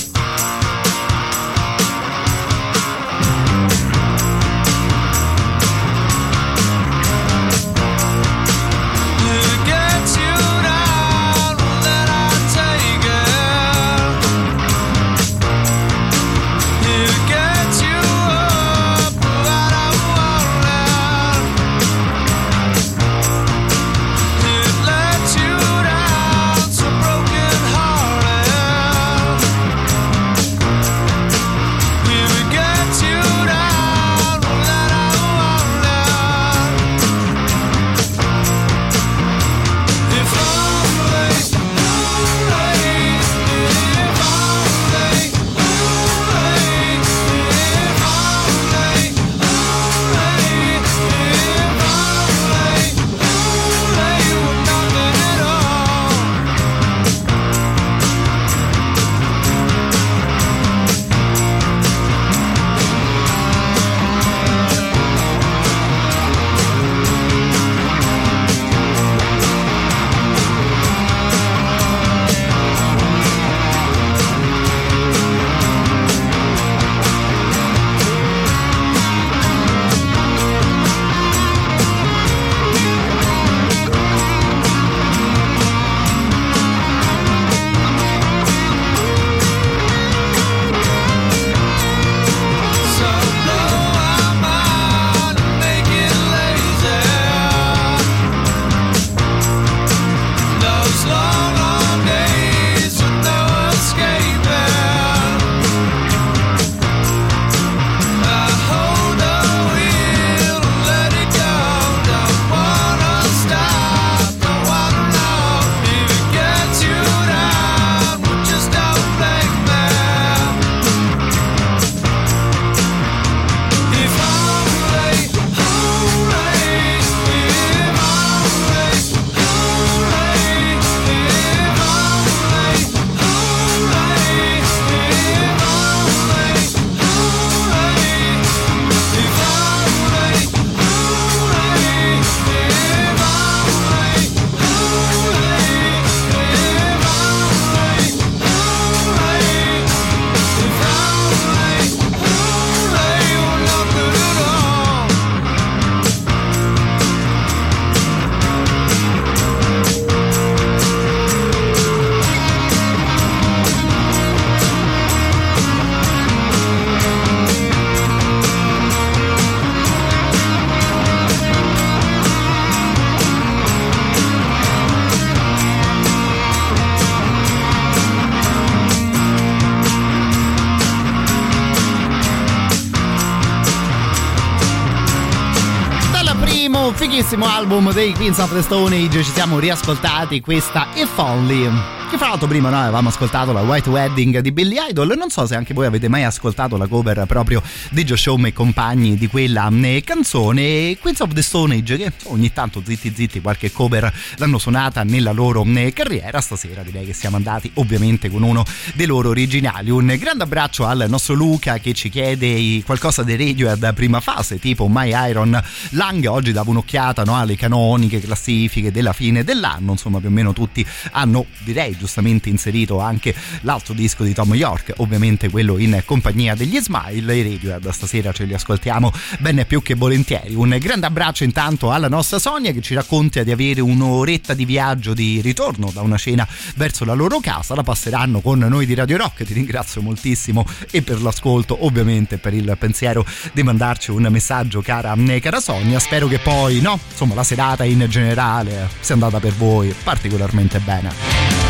Album dei Queens of the Stone Age, ci siamo riascoltati questa If Only, che fra l'altro prima noi avevamo ascoltato la White Wedding di Billy Idol. Non so se anche voi avete mai ascoltato la cover proprio di Josh Homme e compagni di quella canzone. Queens of the Stone Age che ogni tanto zitti zitti qualche cover l'hanno suonata nella loro carriera. Stasera direi che siamo andati ovviamente con uno dei loro originali. Un grande abbraccio al nostro Luca che ci chiede qualcosa dei Radiohead a prima fase tipo My Iron Lung. Oggi davo un'occhiata, no, alle canoniche classifiche della fine dell'anno, insomma più o meno tutti hanno direi giustamente inserito anche l'altro disco di Tom York, ovviamente quello in compagnia degli Smile. I Radiohead stasera ce li ascoltiamo ben più che volentieri. Un grande abbraccio intanto alla nostra Sonia, che ci racconta di avere un'oretta di viaggio di ritorno da una cena verso la loro casa. La passeranno con noi di Radio Rock. Ti ringrazio moltissimo e per l'ascolto, ovviamente per il pensiero di mandarci un messaggio, cara Sonia. Spero che poi, no, insomma, la serata in generale sia andata per voi particolarmente bene.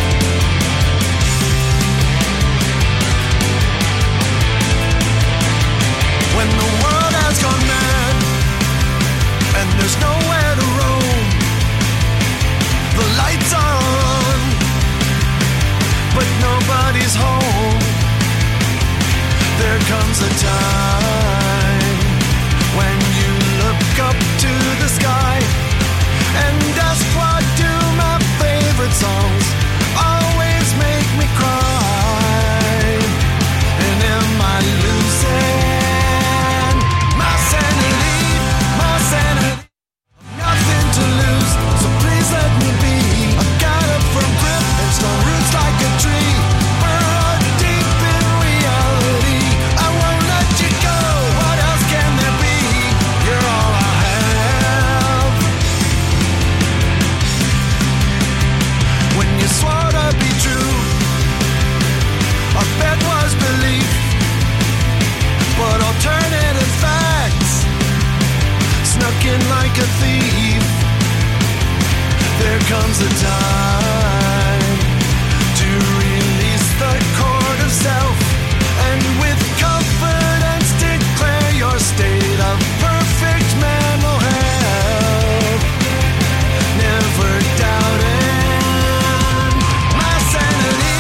Comes a time when you look up to the sky and ask what do my favorite songs always make me cry. And am I losing my sanity, nothing to lose, so please let me be. I got a firm grip and strong roots like a tree. Alternative facts snuck in like a thief. There comes a time to release the cord of self and with confidence declare your state of perfect mental health. Never doubting my sanity,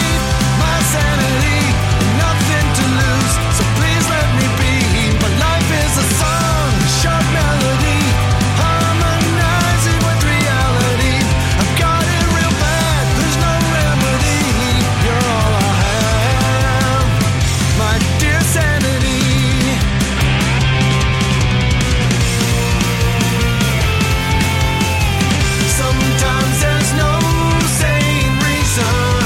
nothing to lose, so please let me be. It's a song, a sharp melody, harmonizing with reality. I've got it real bad, there's no remedy. You're all I have, my dear sanity. Sometimes there's no sane reason.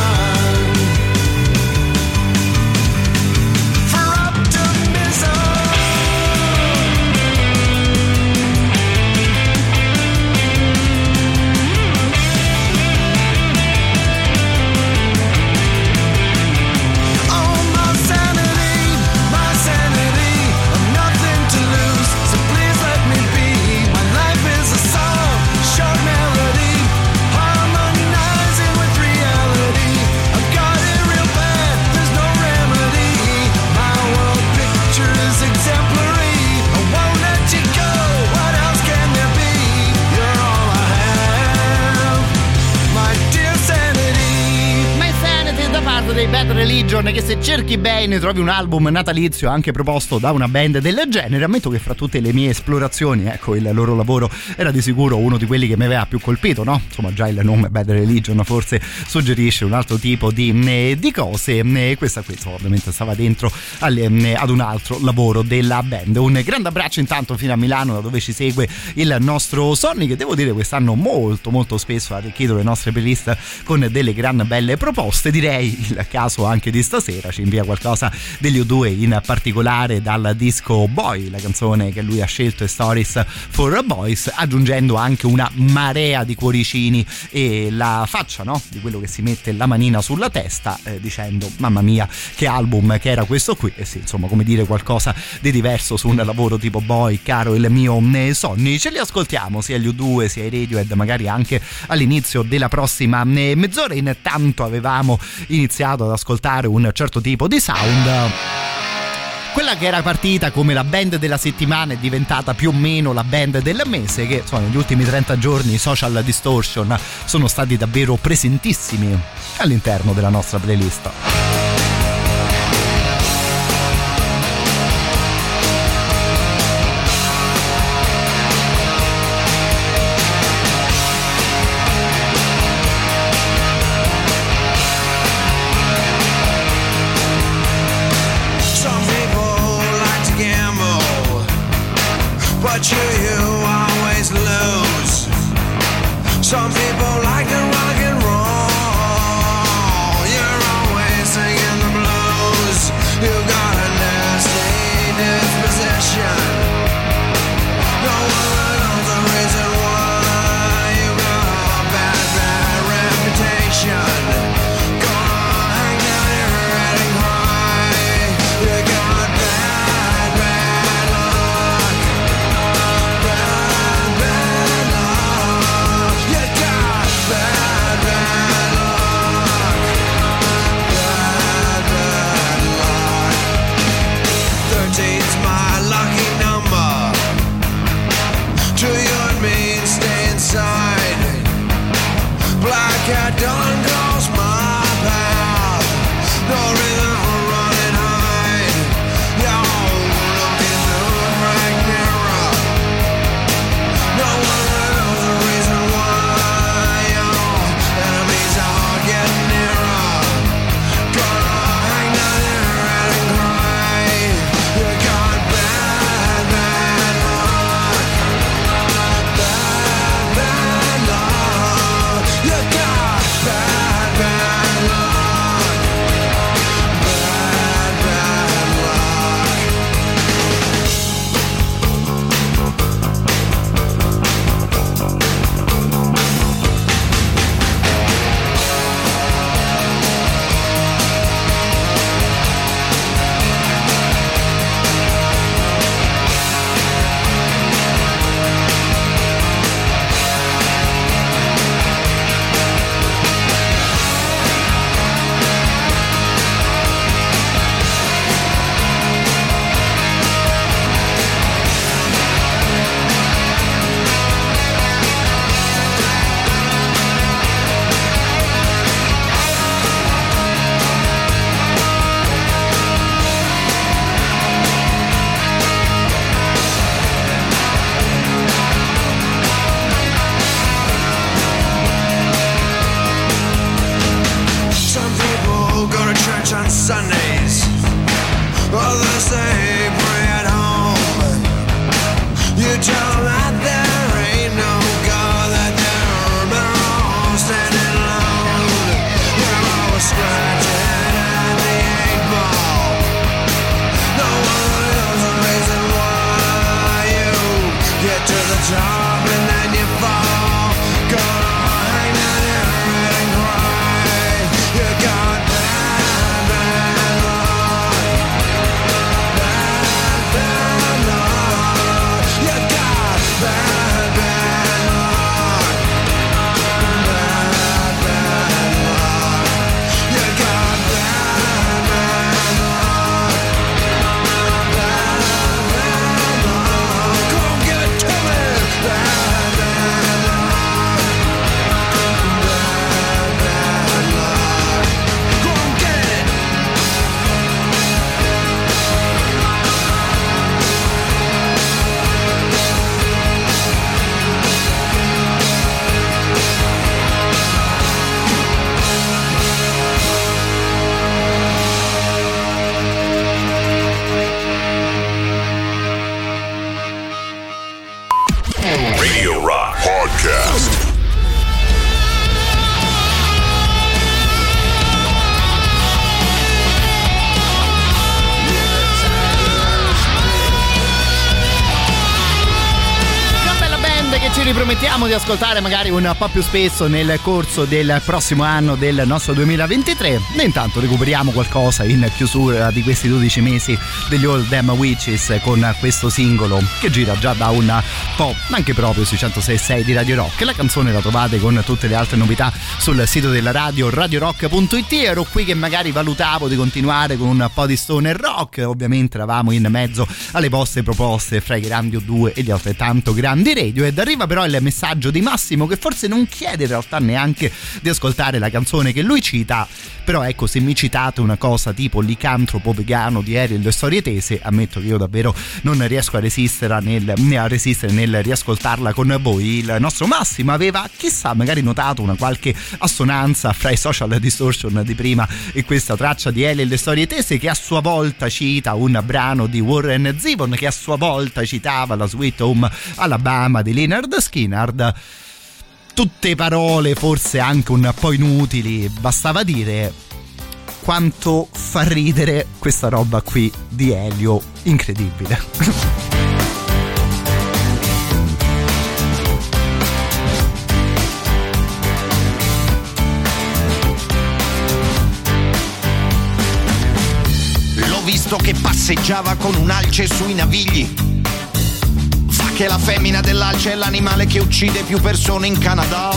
Dei Bad Religion, che se cerchi bene trovi un album natalizio anche proposto da una band del genere. Ammetto che fra tutte le mie esplorazioni, ecco, il loro lavoro era di sicuro uno di quelli che mi aveva più colpito, no? Insomma, già il nome Bad Religion forse suggerisce un altro tipo di cose. Questa ovviamente stava dentro ad un altro lavoro della band. Un grande abbraccio intanto fino a Milano, da dove ci segue il nostro Sonny, che devo dire quest'anno molto molto spesso ha arricchito le nostre playlist con delle gran belle proposte. Direi il caso anche di stasera, ci invia qualcosa degli U2, in particolare dal disco Boy, la canzone che lui ha scelto è Stories for Boys, aggiungendo anche una marea di cuoricini e la faccia, no, di quello che si mette la manina sulla testa dicendo mamma mia che album che era questo qui. E sì, insomma, come dire, qualcosa di diverso su un lavoro tipo Boy, caro il mio Sonny. Ce li ascoltiamo sia gli U2 sia i Radiohead magari anche all'inizio della prossima mezz'ora. Intanto avevamo iniziato ad ascoltare un certo tipo di sound. Quella che era partita come la band della settimana è diventata più o meno la band del mese, che insomma negli ultimi 30 giorni i Social Distortion sono stati davvero presentissimi all'interno della nostra playlist. Some people like to rock and roll. Ripromettiamo di ascoltare magari un po' più spesso nel corso del prossimo anno del nostro 2023. E intanto recuperiamo qualcosa in chiusura di questi 12 mesi degli All Them Witches con questo singolo che gira già da un po' anche proprio sui 106.6 di Radio Rock. La canzone la trovate con tutte le altre novità sul sito della radio, radiorock.it. Ero qui che magari valutavo di continuare con un po' di stoner rock, ovviamente eravamo in mezzo alle vostre proposte fra i grandi O2 e gli altrettanto grandi Radiohead. Arriva però il messaggio di Massimo che forse non chiede in realtà neanche di ascoltare la canzone che lui cita, però ecco, se mi citate una cosa tipo Licantropo vegano di Elio e le Storie Tese, ammetto che io davvero non riesco a resistere nel riascoltarla con voi. Il nostro Massimo aveva chissà magari notato una qualche assonanza fra i Social Distortion di prima e questa traccia di Elio e le Storie Tese, che a sua volta cita un brano di Warren Zevon, che a sua volta citava la Sweet Home Alabama di Lynyrd Skynyrd. Tutte parole forse anche un po' inutili, bastava dire quanto fa ridere questa roba qui di Elio, incredibile. L'ho visto che passeggiava con un alce sui navigli. Che la femmina dell'alce è l'animale che uccide più persone in Canada.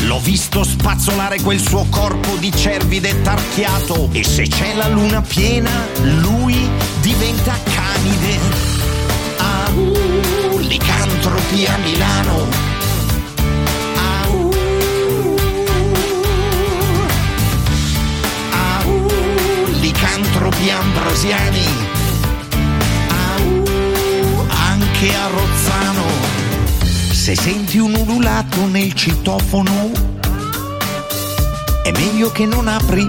L'ho visto spazzolare quel suo corpo di cervide tarchiato, e se c'è la luna piena lui diventa canide. Ah, licantropia a Milano. Ah, Se senti un ululato nel citofono, è meglio che non apri.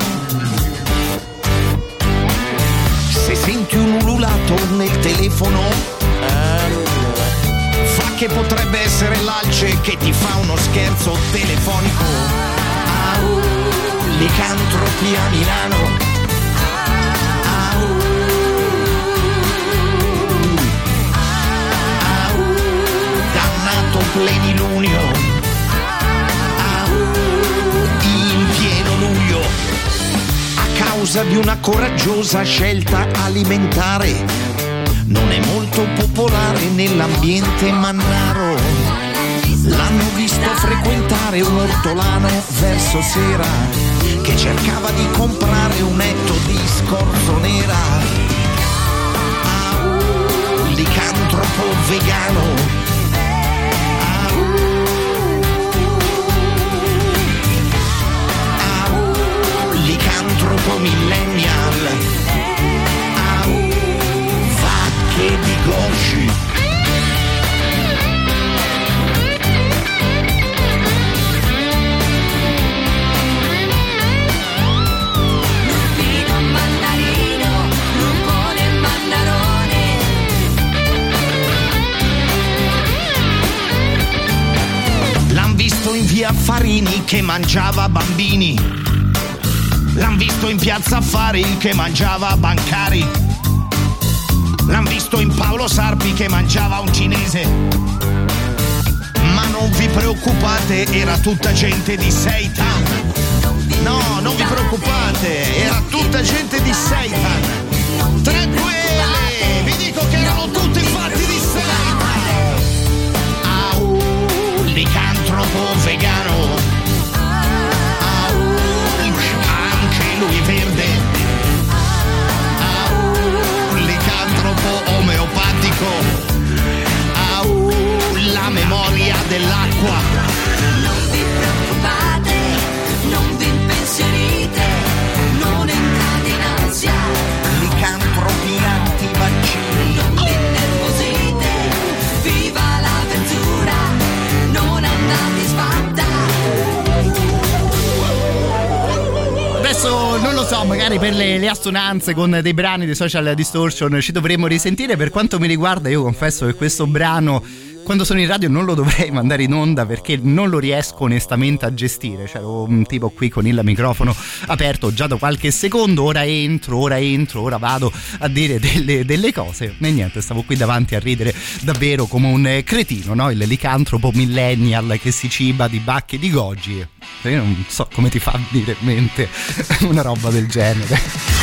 Se senti un ululato nel telefono, fa che potrebbe essere l'alce che ti fa uno scherzo telefonico. Au, licantropia a Milano. Plenilunio, in pieno luglio, a causa di una coraggiosa scelta alimentare, non è molto popolare nell'ambiente mannaro. L'hanno visto frequentare un ortolano verso sera, che cercava di comprare un etto di scorzonera. Au, licantropo vegano. Antropo millennial, au, vacche di Goshi. Lupino mandarino, lupone mandarone. L'han visto in via Farini che mangiava bambini. L'han visto in piazza Affari che mangiava bancari. L'han visto in Paolo Sarpi che mangiava un cinese. Ma non vi preoccupate, era tutta gente di Seitan. No, non vi preoccupate, era tutta gente di Seitan. Tranquilli, vi dico che erano tutti fatti di Seitan. Au, licantropo vegano. Lui verde, au, licantropo omeopatico, au, la memoria dell'acqua. Non vi preoccupate, non vi impensierite, non entrate in ansia, licantropi antivaccini. Non vi nervosite, viva l'avventura, non andate sfatta. Adesso non lo so, magari per le assonanze con dei brani di Social Distortion ci dovremmo risentire. Per quanto mi riguarda, io confesso che questo brano, quando sono in radio, non lo dovrei mandare in onda perché non lo riesco onestamente a gestire. Cioè, ho un tipo qui con il microfono aperto già da qualche secondo, ora entro, ora vado a dire delle cose. E niente, stavo qui davanti a ridere davvero come un cretino, no? Il licantropo millennial che si ciba di bacche di goji. Io non so come ti fa venire in mente una roba del genere.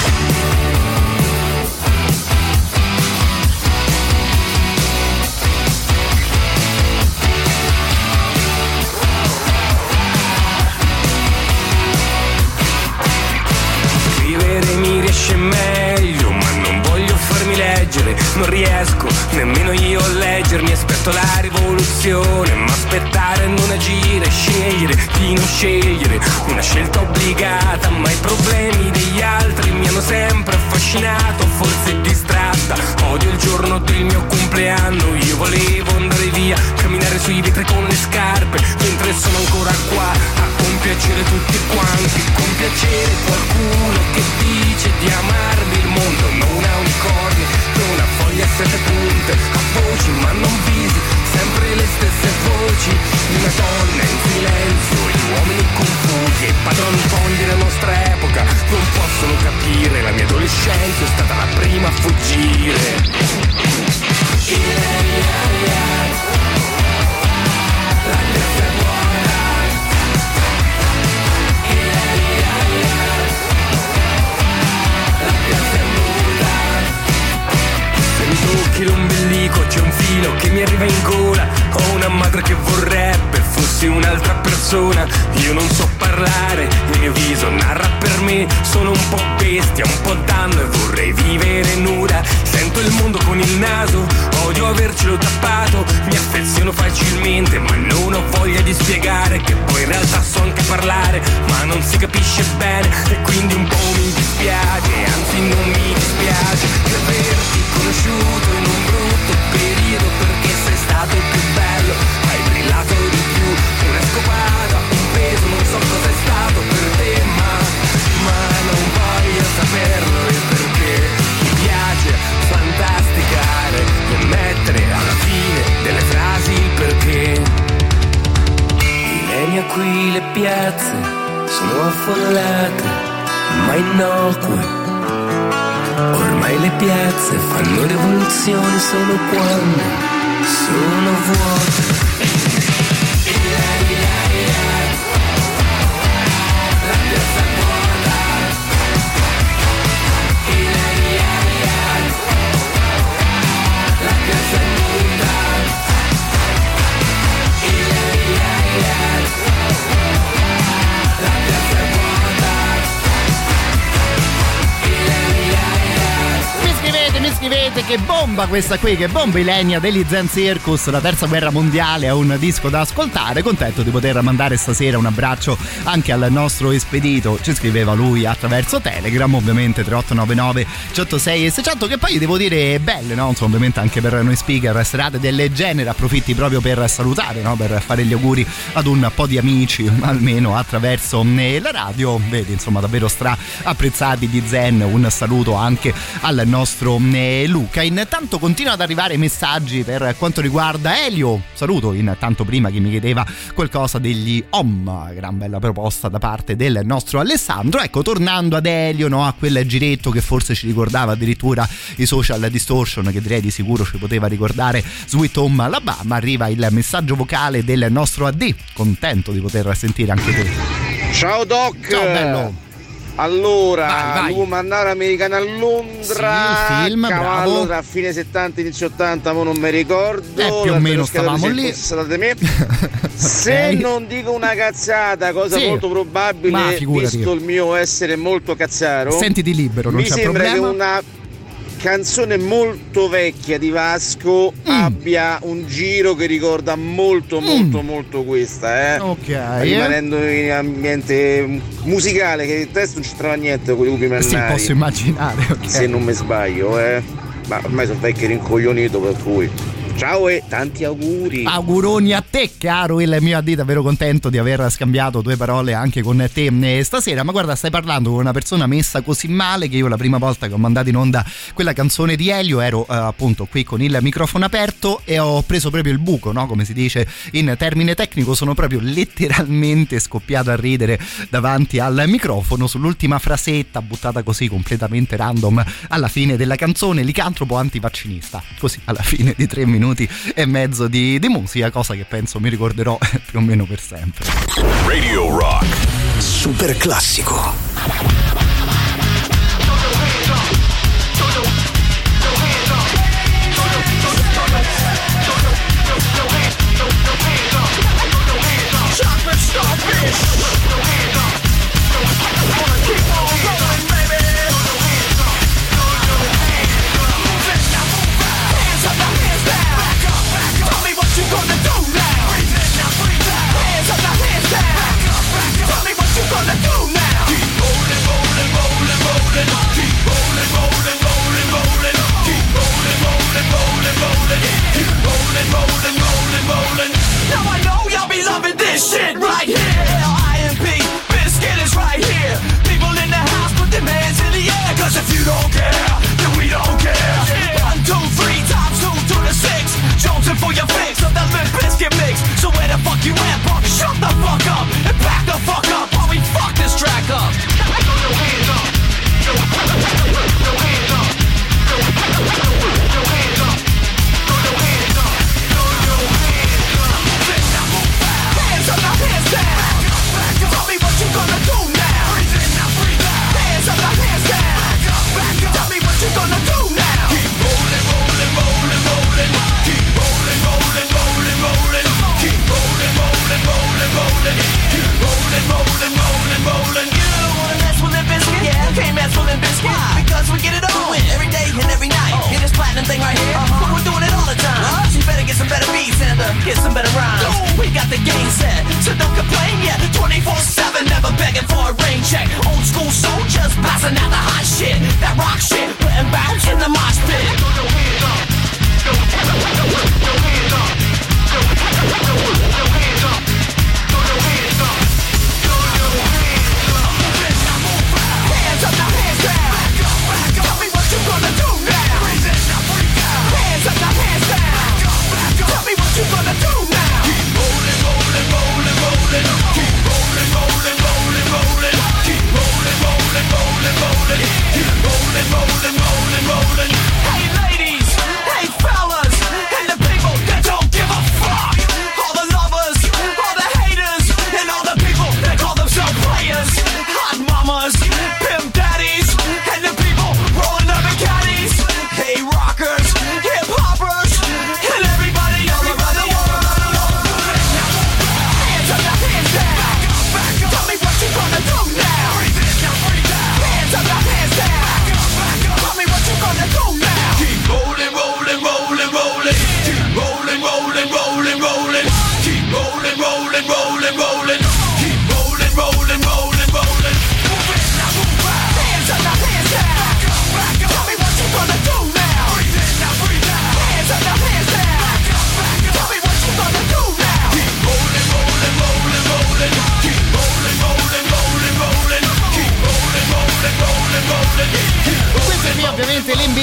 Non riesco nemmeno io a leggermi, aspetto la rivoluzione, ma aspettare non agire, scegliere di non scegliere, una scelta obbligata, ma i problemi degli altri mi hanno sempre affascinato, forse distratta, odio il giorno del mio compleanno, io volevo andare via, camminare sui vetri con le scarpe, mentre sono ancora qua a compiacere tutti quanti, compiacere qualcuno che dice di amarmi, il mondo non ha unicorni, una foglia a 7 punte, a voci ma non visi, sempre le stesse voci, una donna in silenzio, gli uomini confusi e padroni fondi della nostra epoca, non possono capire, la mia adolescenza è stata la prima a fuggire. La terza è buona. La terza è tocchi l'ombelico, c'è un filo che mi arriva in gola, ho una madre che vorrebbe fossi un'altra persona, io non so parlare, il mio viso narra per me, sono un po' bestia, un po' danno e vorrei vivere nuda, sento il mondo con il naso, odio avercelo tappato, mi affeziono facilmente ma non ho voglia di spiegare che poi in realtà so anche parlare, ma non si capisce bene e quindi un po' mi dispiace, anzi non mi dispiace di averti conosciuto in un brutto periodo perché sei stato più bello, hai brillato Sono affollate, ma innocue. Ormai le piazze fanno rivoluzioni solo quando sono vuote. Che bomba questa qui, che bomba Ilenia degli Zen Circus, la terza guerra mondiale è un disco da ascoltare, contento di poter mandare stasera un abbraccio anche al nostro Espedito, ci scriveva lui attraverso Telegram, ovviamente 3899 106 e 600, che poi devo dire belle, no? Insomma, ovviamente anche per noi speaker serate del genere, approfitti proprio per salutare, no? Per fare gli auguri ad un po' di amici, almeno attraverso la radio, vedi, insomma davvero stra apprezzati di Zen, un saluto anche al nostro Luca. Intanto continuano ad arrivare messaggi per quanto riguarda Elio, saluto intanto prima che mi chiedeva qualcosa degli Om, gran bella proposta da parte del nostro Alessandro. Ecco, tornando ad Elio, no, a quel giretto che forse ci ricordava addirittura i Social Distortion, che direi di sicuro ci poteva ricordare Sweet Home Alabama, arriva il messaggio vocale del nostro AD, contento di poter sentire anche te. Ciao Doc! Ciao bello! Allora, vai. L'uomo andare americana a Londra, sì, film, cavallo bravo. Tra fine 70 e inizio 80, ma non mi ricordo, più o meno stavamo lì. Me. Se non dico una cazzata, cosa sì, molto probabile, visto il mio essere molto cazzaro, sentiti libero, non mi c'è sembra problema. Che una canzone molto vecchia di Vasco abbia un giro che ricorda molto questa, okay, rimanendo in ambiente musicale, che il testo non ci trova niente con i lupi mannari, posso immaginare, okay, se non mi sbaglio, ma ormai sono vecchio rincoglionito, per cui ciao e tanti auguri. Auguroni a te caro il mio AD, davvero contento di aver scambiato due parole anche con te stasera, ma guarda, stai parlando con una persona messa così male che io la prima volta che ho mandato in onda quella canzone di Elio ero appunto qui con il microfono aperto e ho preso proprio il buco, no? Come si dice in termine tecnico, sono proprio letteralmente scoppiato a ridere davanti al microfono sull'ultima frasetta buttata così completamente random alla fine della canzone, licantropo antivaccinista, così alla fine di 3 minuti e mezzo di musica, cosa che penso mi ricorderò più o meno per sempre. Radio Rock Super Classico. Now I know y'all be loving this shit right here. L.I.M.P. Biscuit is right here. People in the house put their hands in the air, cause if you don't care, then we don't care, yeah. 1, 2, 3, times 2 to the 6, Jonesin' for your fix of that Limp Bizkit mix. So where the fuck you at, punk? Shut the fuck up and back the fuck up while we fuck this track up. Throw your hands up, throw your hands up, throw your hands up. Keep rolling, rolling, rolling, rolling.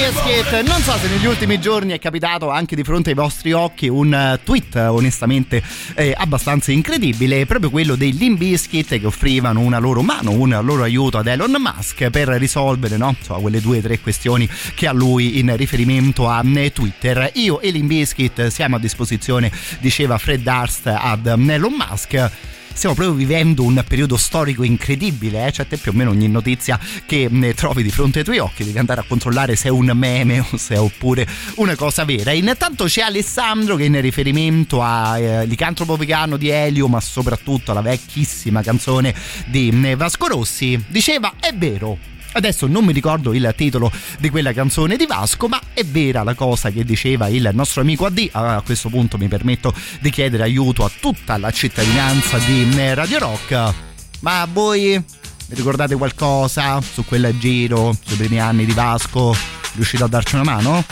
Bizkit. Non so se negli ultimi giorni è capitato anche di fronte ai vostri occhi un tweet onestamente abbastanza incredibile, proprio quello dei Limp Bizkit che offrivano una loro mano, un loro aiuto ad Elon Musk per risolvere, no, insomma, quelle due o tre questioni che ha lui in riferimento a Twitter. Io e Limp Bizkit siamo a disposizione, diceva Fred Durst ad Elon Musk. Stiamo proprio vivendo un periodo storico incredibile, eh? Cioè te più o meno ogni notizia che trovi di fronte ai tuoi occhi devi andare a controllare se è un meme o se è oppure una cosa vera. Intanto c'è Alessandro che in riferimento a Licantropo Vegano di Elio, ma soprattutto alla vecchissima canzone di Vasco Rossi, diceva: è vero. Adesso non mi ricordo il titolo di quella canzone di Vasco, ma è vera la cosa che diceva il nostro amico AD. A questo punto mi permetto di chiedere aiuto a tutta la cittadinanza di Radio Rock. Ma voi vi ricordate qualcosa su quel giro, sui primi anni di Vasco? Riuscite a darci una mano?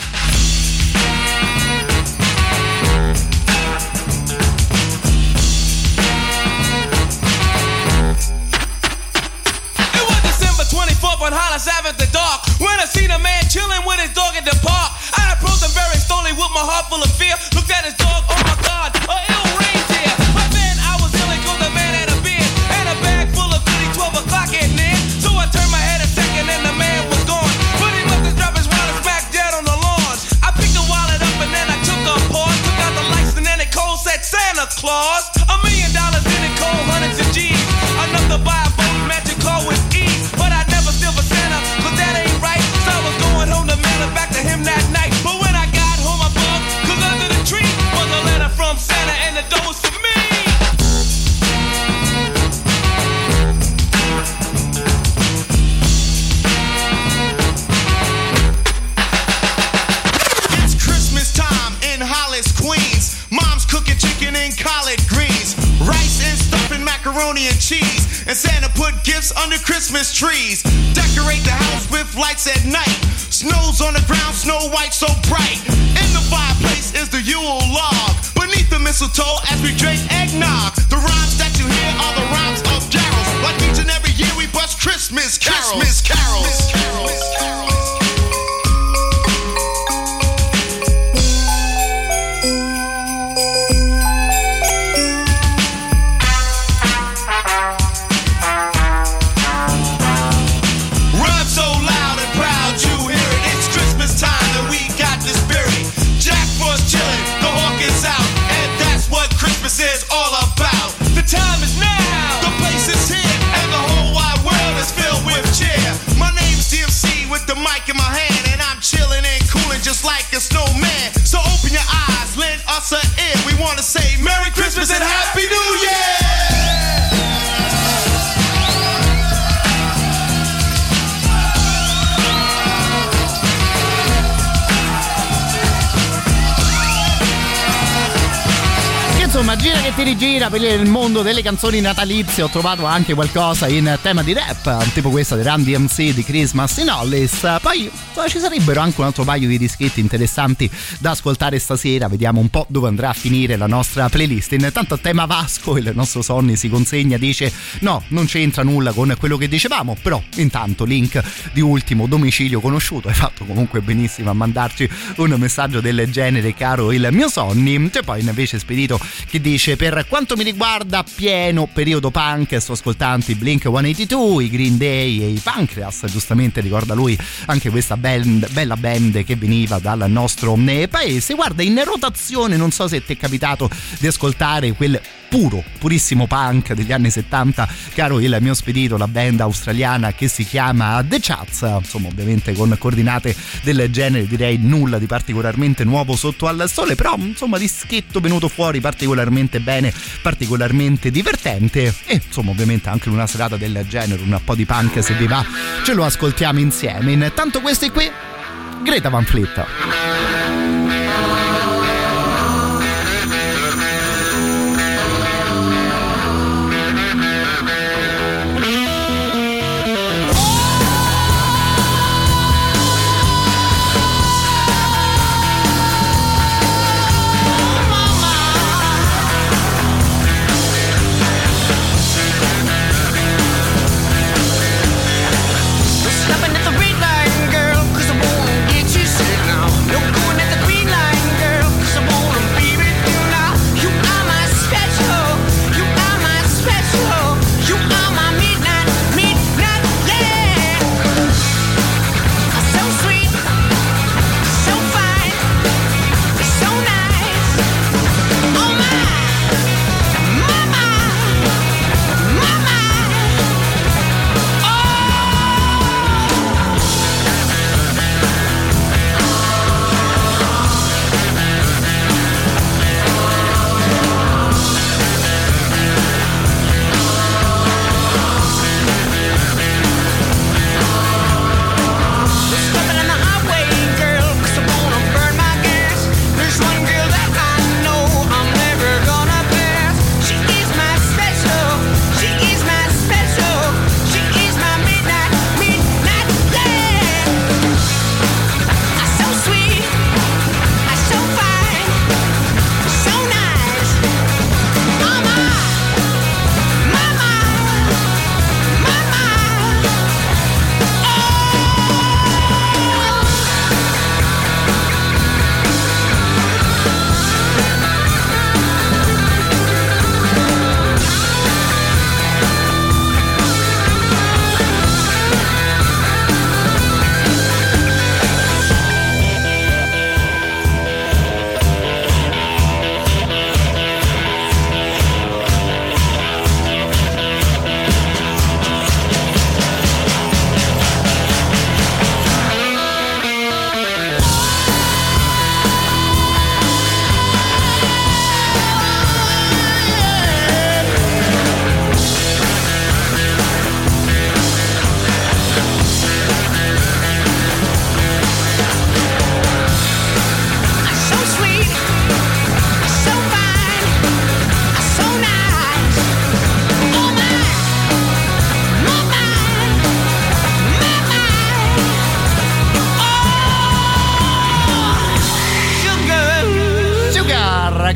At the dark, when I seen a man chilling with his dog in the park, I approached him very slowly with my heart full of fear. Looked at his dog, oh my God, a ill reindeer. But then I was ill, 'cause the man had a beard and a bag full of goodies, 12 o'clock at night. So I turned my head a second and the man was gone. But he must have dropped his wallet smack dead on the lawn. I picked the wallet up and then I took a pawn, took out the lights and then it cold said Santa Claus. $1 million in it cold, hundreds of G's, enough to buy a boat, magic car with ease. But I never still for Santa, 'cause that ain't right. So I was going home to mail it back to him that night. But when I got home, I bugged, 'cause under the tree was a letter from Santa and the dough was for me. It's Christmas time in Hollis, Queens. Mom's cooking chicken and collard greens, rice and stuffing, macaroni and cheese. And Santa put gifts under Christmas trees. Decorate the house with lights at night. Snow's on the ground, snow white so bright. In the fireplace is the Yule log. Beneath the mistletoe as we drink eggnog. The rhymes that you hear are the rhymes of carols. Like each and every year we bust Christmas carols. Christmas carols. Christmas carols. In my hand, and I'm chilling and cooling just like a snowman. So open your eyes, lend us an ear. We want to say Merry Christmas and Happy New Year. Insomma, gira che ti rigira per il mondo delle canzoni natalizie. Ho trovato anche qualcosa in tema di rap, tipo questa di Run DMC di Christmas in Hollis. Poi ci sarebbero anche un altro paio di dischetti interessanti da ascoltare stasera. Vediamo un po' dove andrà a finire la nostra playlist. Intanto a tema Vasco il nostro Sonny si consegna, dice: no, non c'entra nulla con quello che dicevamo, però intanto link di Ultimo Domicilio Conosciuto. Hai fatto comunque benissimo a mandarci un messaggio del genere, caro il mio Sonny. C'è poi invece Spedito che dice: per quanto mi riguarda pieno periodo punk, sto ascoltando i Blink 182, i Green Day e i Pancreas. Giustamente ricorda lui anche questa bella band che veniva dal nostro paese. Guarda, in rotazione non so se ti è capitato di ascoltare quel purissimo punk degli anni 70, caro il mio Spedito, la band australiana che si chiama The Chats. Insomma, ovviamente con coordinate del genere direi nulla di particolarmente nuovo sotto al sole, però insomma dischetto venuto fuori particolarmente bene, particolarmente divertente. E insomma ovviamente anche in una serata del genere un po' di punk, se vi va, ce lo ascoltiamo insieme. Intanto questi qui, Greta Van Fleet. Stopping at the red light, girl, 'cause I won't get you.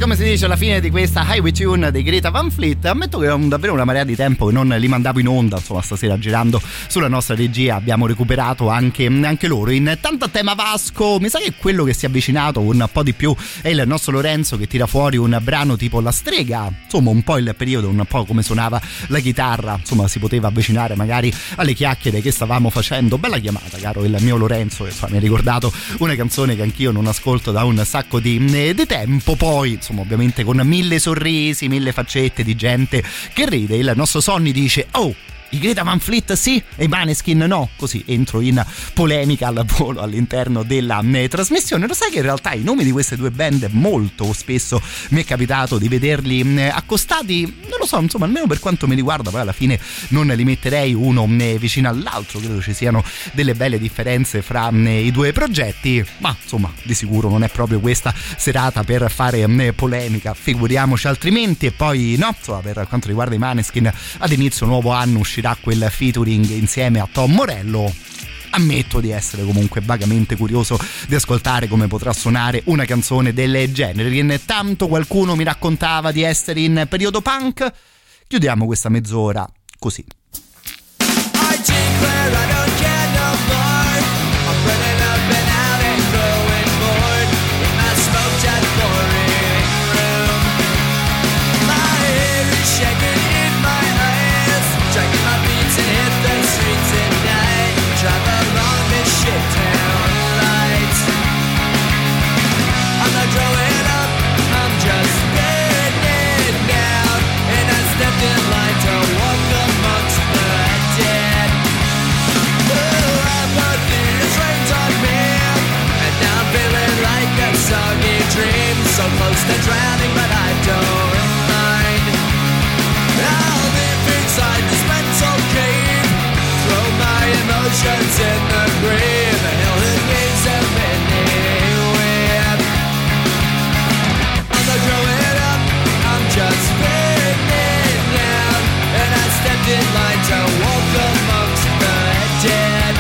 come si dice alla fine di questa Highway Tune di Greta Van Fleet. Ammetto che ho davvero una marea di tempo che non li mandavo in onda, insomma stasera girando sulla nostra regia abbiamo recuperato anche loro. Intanto a tema Vasco, mi sa che quello che si è avvicinato un po' di più è il nostro Lorenzo, che tira fuori un brano tipo La Strega, insomma un po' il periodo, un po' come suonava la chitarra, insomma si poteva avvicinare magari alle chiacchiere che stavamo facendo. Bella chiamata, caro il mio Lorenzo, che mi ha ricordato una canzone che anch'io non ascolto da un sacco di tempo. Poi insomma ovviamente con mille sorrisi, mille faccette di gente che ride, il nostro Sonny dice: oh, i Greta Van Fleet sì e i Maneskin no, così entro in polemica al volo all'interno della trasmissione. Lo sai che in realtà i nomi di queste due band molto spesso mi è capitato di vederli accostati, non lo so, insomma almeno per quanto mi riguarda poi alla fine non li metterei uno vicino all'altro, credo ci siano delle belle differenze fra i due progetti, ma insomma di sicuro non è proprio questa serata per fare polemica, figuriamoci altrimenti. E poi no, insomma, per quanto riguarda i Maneskin ad inizio nuovo anno uscirà da quel featuring insieme a Tom Morello. Ammetto di essere comunque vagamente curioso di ascoltare come potrà suonare una canzone del genere. Intanto qualcuno mi raccontava di essere in periodo punk. Chiudiamo questa mezz'ora così. Soggy dreams, so close to drowning, but I don't mind. I'll live inside this mental cave, throw my emotions in the grave, the hill that leads them anywhere. I'm not growing up, I'm just fading now, and I stepped in line to walk amongst the dead.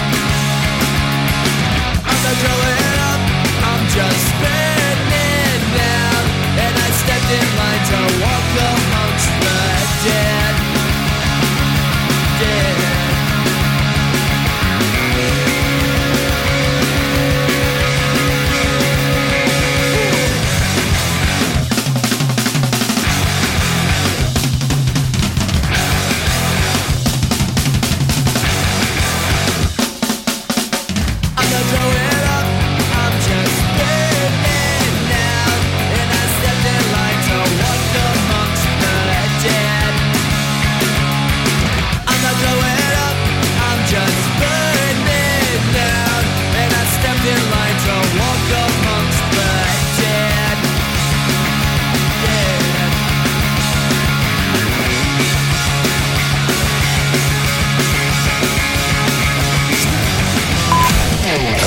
I'm not growing up, I'm just spinning now, and I stepped in line to walk amongst the dead, dead.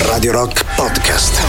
Radio Rock Podcast.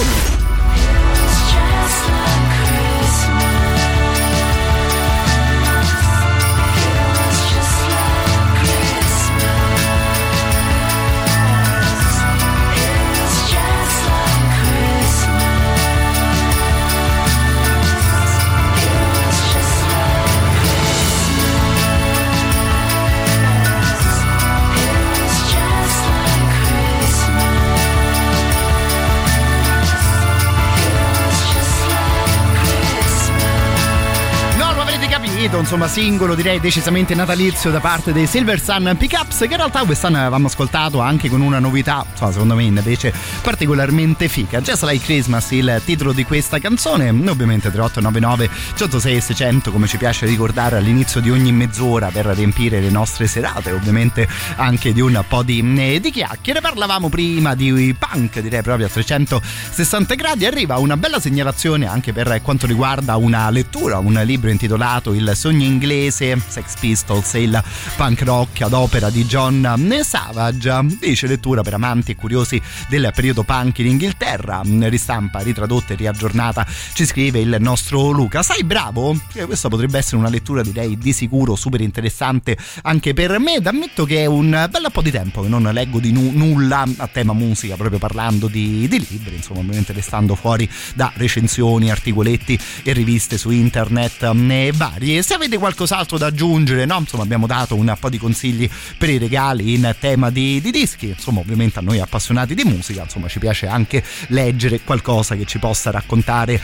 Insomma singolo direi decisamente natalizio da parte dei Silver Sun Pickups, che in realtà quest'anno avevamo ascoltato anche con una novità, insomma, secondo me invece particolarmente fica. Just Like Christmas il titolo di questa canzone. Ovviamente 3899 106 600, come ci piace ricordare all'inizio di ogni mezz'ora per riempire le nostre serate ovviamente anche di un po' di chiacchiere. Parlavamo prima di punk, direi proprio a 360 gradi. Arriva una bella segnalazione anche per quanto riguarda una lettura, un libro intitolato Il sogno inglese, Sex Pistols e il punk rock ad opera di John Savage. Invece lettura per amanti e curiosi del periodo punk in Inghilterra, ristampa, ritradotta e riaggiornata, ci scrive il nostro Luca. Sai, bravo? Questa potrebbe essere una lettura, direi, di sicuro super interessante anche per me. Ammetto che è un bel po' di tempo che non leggo di nulla a tema musica, proprio parlando di libri, insomma, ovviamente restando fuori da recensioni, articoletti e riviste su internet e varie. Se avete qualcos'altro da aggiungere, no? Insomma, abbiamo dato un po' di consigli per i regali in tema di dischi, insomma, ovviamente a noi appassionati di musica, insomma, ci piace anche leggere qualcosa che ci possa raccontare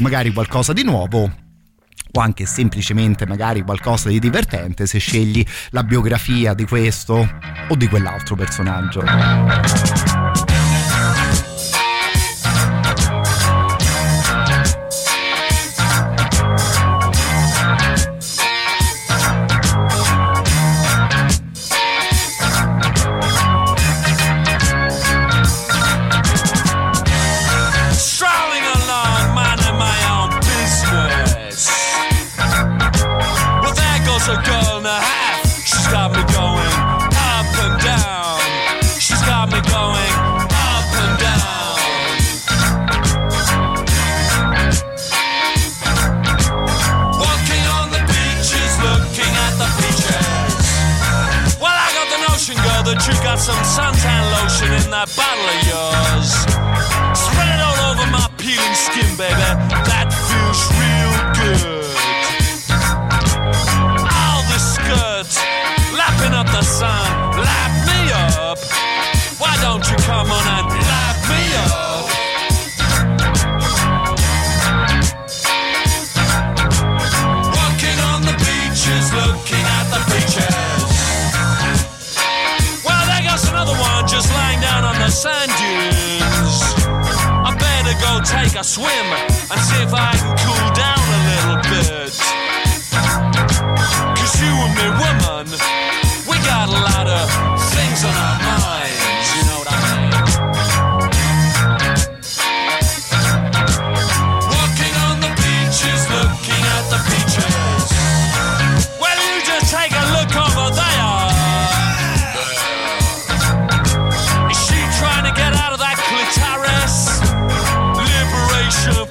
magari qualcosa di nuovo, o anche semplicemente magari qualcosa di divertente se scegli la biografia di questo o di quell'altro personaggio. You got some suntan lotion in that bottle of yours. Spread it all over my peeling skin, baby. That feels real good. All the skirts lapping up the sun. Lap me up. Why don't you come on and lap me up? Walking on the beaches, looking at the beaches. Another one just lying down on the sand dunes. I better go take a swim and see if I can cool down a little bit. Cause you and me, woman, we got a lot of things on our minds, you know what I mean? Walking on the beaches, looking at the beaches. Well, you just take a look over there.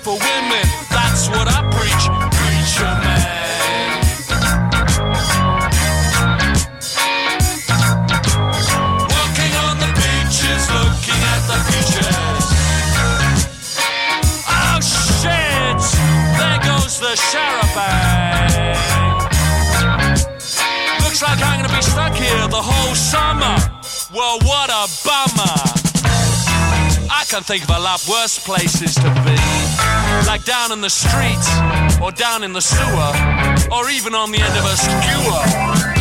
For women, that's what I preach, preacher man. Walking on the beaches, looking at the beaches. Oh shit, there goes the charabang. Looks like I'm gonna be stuck here the whole summer. Well, what a bummer. I can think of a lot worse places to be, like down in the street, or down in the sewer, or even on the end of a skewer.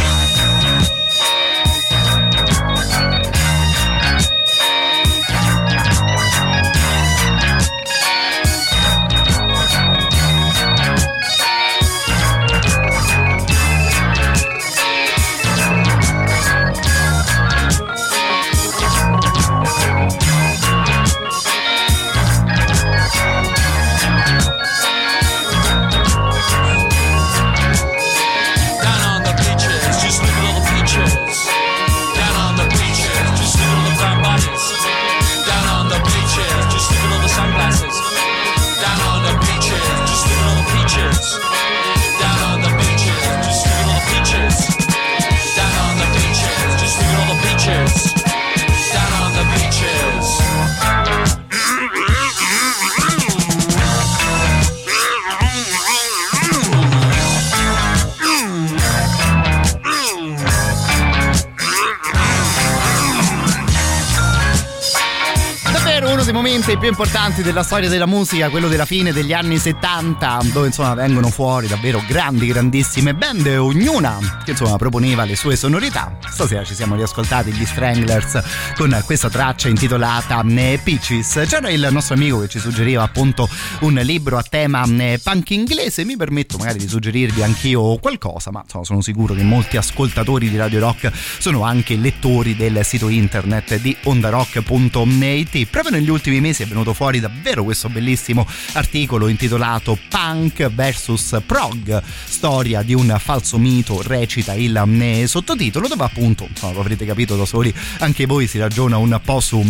I più importanti della storia della musica, quello della fine degli anni 70, dove insomma vengono fuori davvero grandissime band, ognuna che insomma proponeva le sue sonorità. Stasera ci siamo riascoltati gli Stranglers con questa traccia intitolata Peaches. C'era il nostro amico che ci suggeriva appunto un libro a tema punk inglese, mi permetto magari di suggerirvi anch'io qualcosa, ma insomma sono sicuro che molti ascoltatori di Radio Rock sono anche lettori del sito internet di ondarock.it. proprio negli ultimi mesi è venuto fuori davvero questo bellissimo articolo intitolato Punk vs Prog, storia di un falso mito, recita il sottotitolo, dove appunto, lo avrete capito da soli anche voi, si ragiona un po' su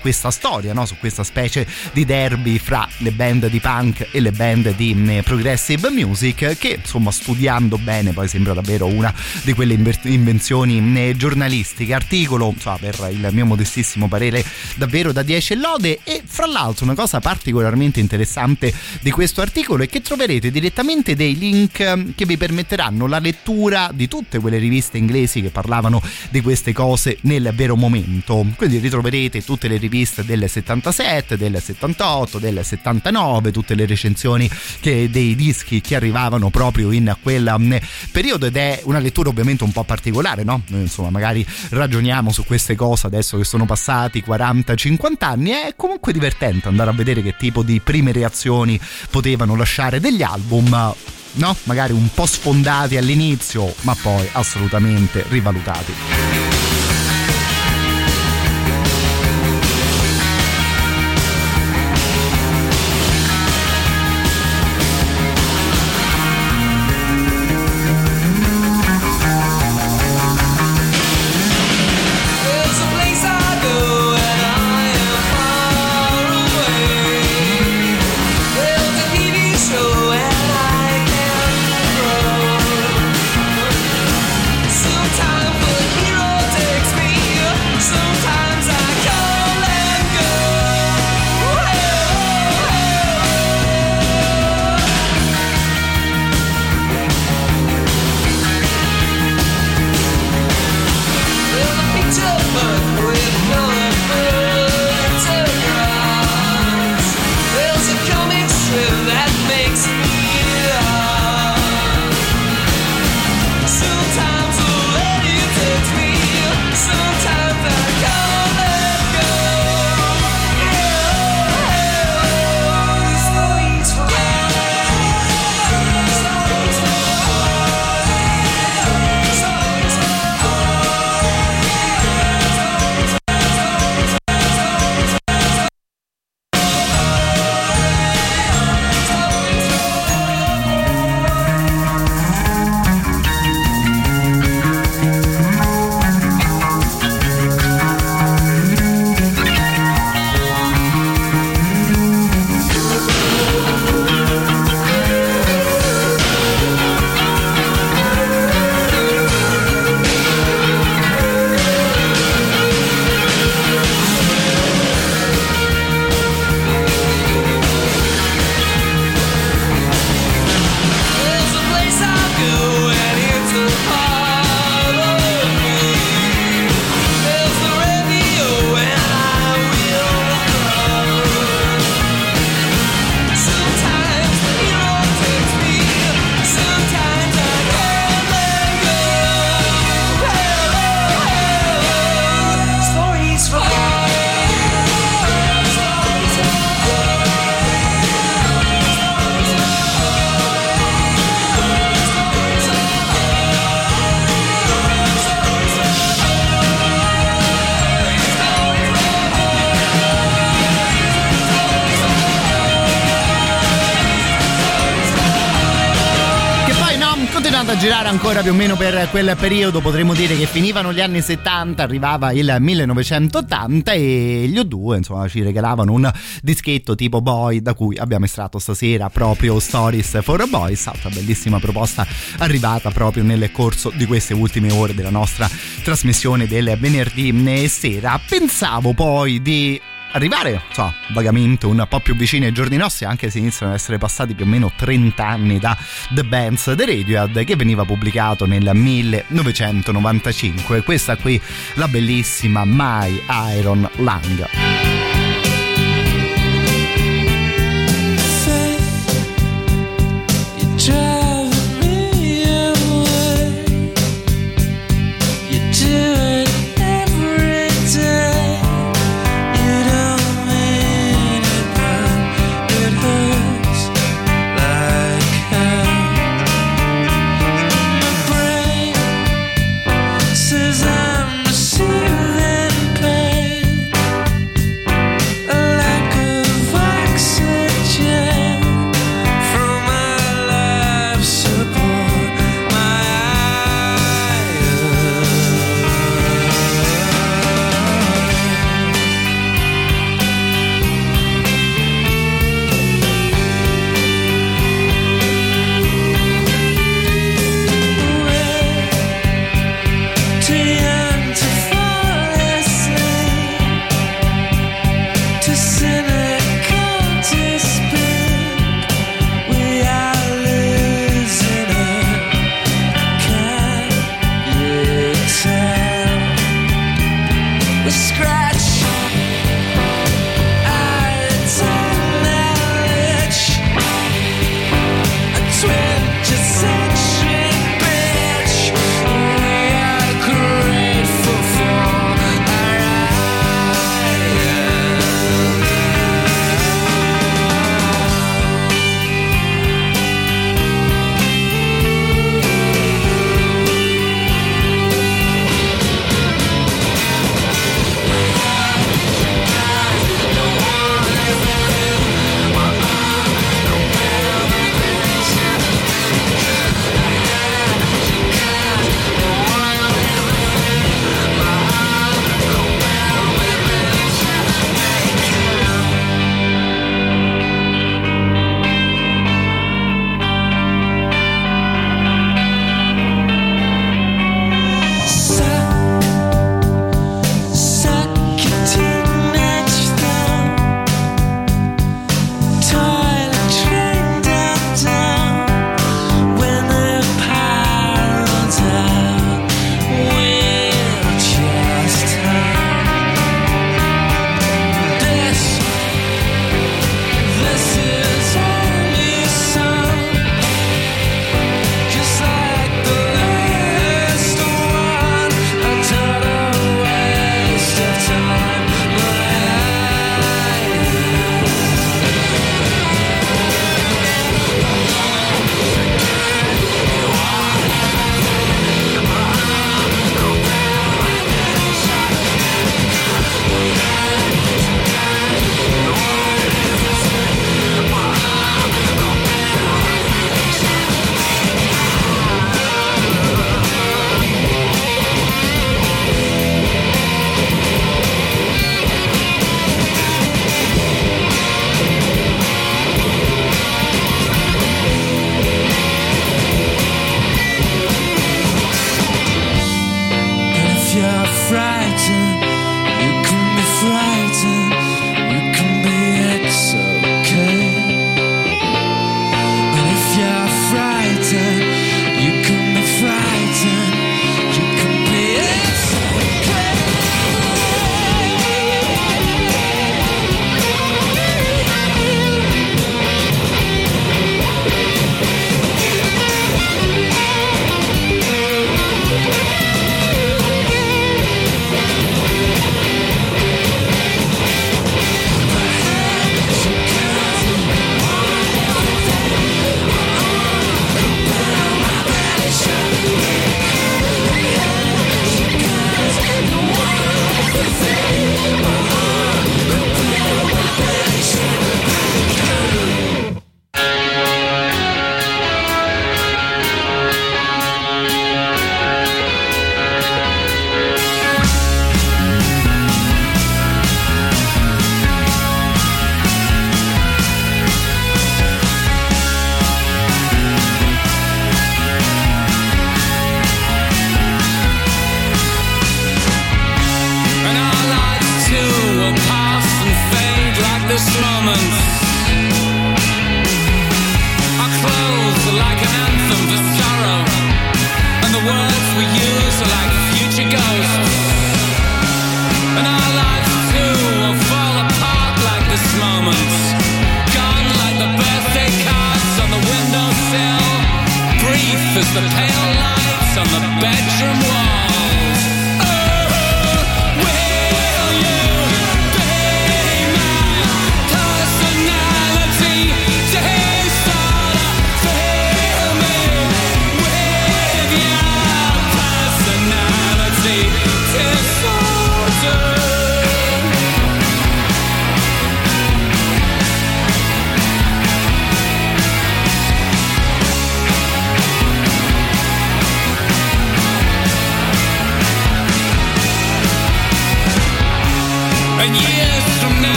questa storia, no? Su questa specie di derby fra le band di punk e le band di progressive music, che insomma studiando bene poi sembra davvero una di quelle invenzioni giornalistiche. Articolo, per il mio modestissimo parere, davvero da 10 lode. E fra l'altro una cosa particolarmente interessante di questo articolo è che troverete direttamente dei link che vi permetteranno la lettura di tutte quelle riviste inglesi che parlavano di queste cose nel vero momento, quindi ritroverete tutte le riviste del 77, del 78, del 79, tutte le recensioni dei dischi che arrivavano proprio in quel periodo, ed è una lettura ovviamente un po' particolare, no? Noi, insomma, magari ragioniamo su queste cose adesso che sono passati 40-50 anni. È comunque divertente andare a vedere che tipo di prime reazioni potevano lasciare degli album, no? Magari un po' sfondati all'inizio, ma poi assolutamente rivalutati. Ancora più o meno per quel periodo potremmo dire che finivano gli anni 70, arrivava il 1980 e gli U2 insomma ci regalavano un dischetto tipo Boy, da cui abbiamo estratto stasera proprio Stories for Boys, altra bellissima proposta arrivata proprio nel corso di queste ultime ore della nostra trasmissione del venerdì sera. Pensavo poi di arrivare, vagamente un po' più vicino ai giorni nostri, anche se iniziano ad essere passati più o meno 30 anni da The Bands The Radiohead, che veniva pubblicato nel 1995. Questa qui, la bellissima My Iron Lung.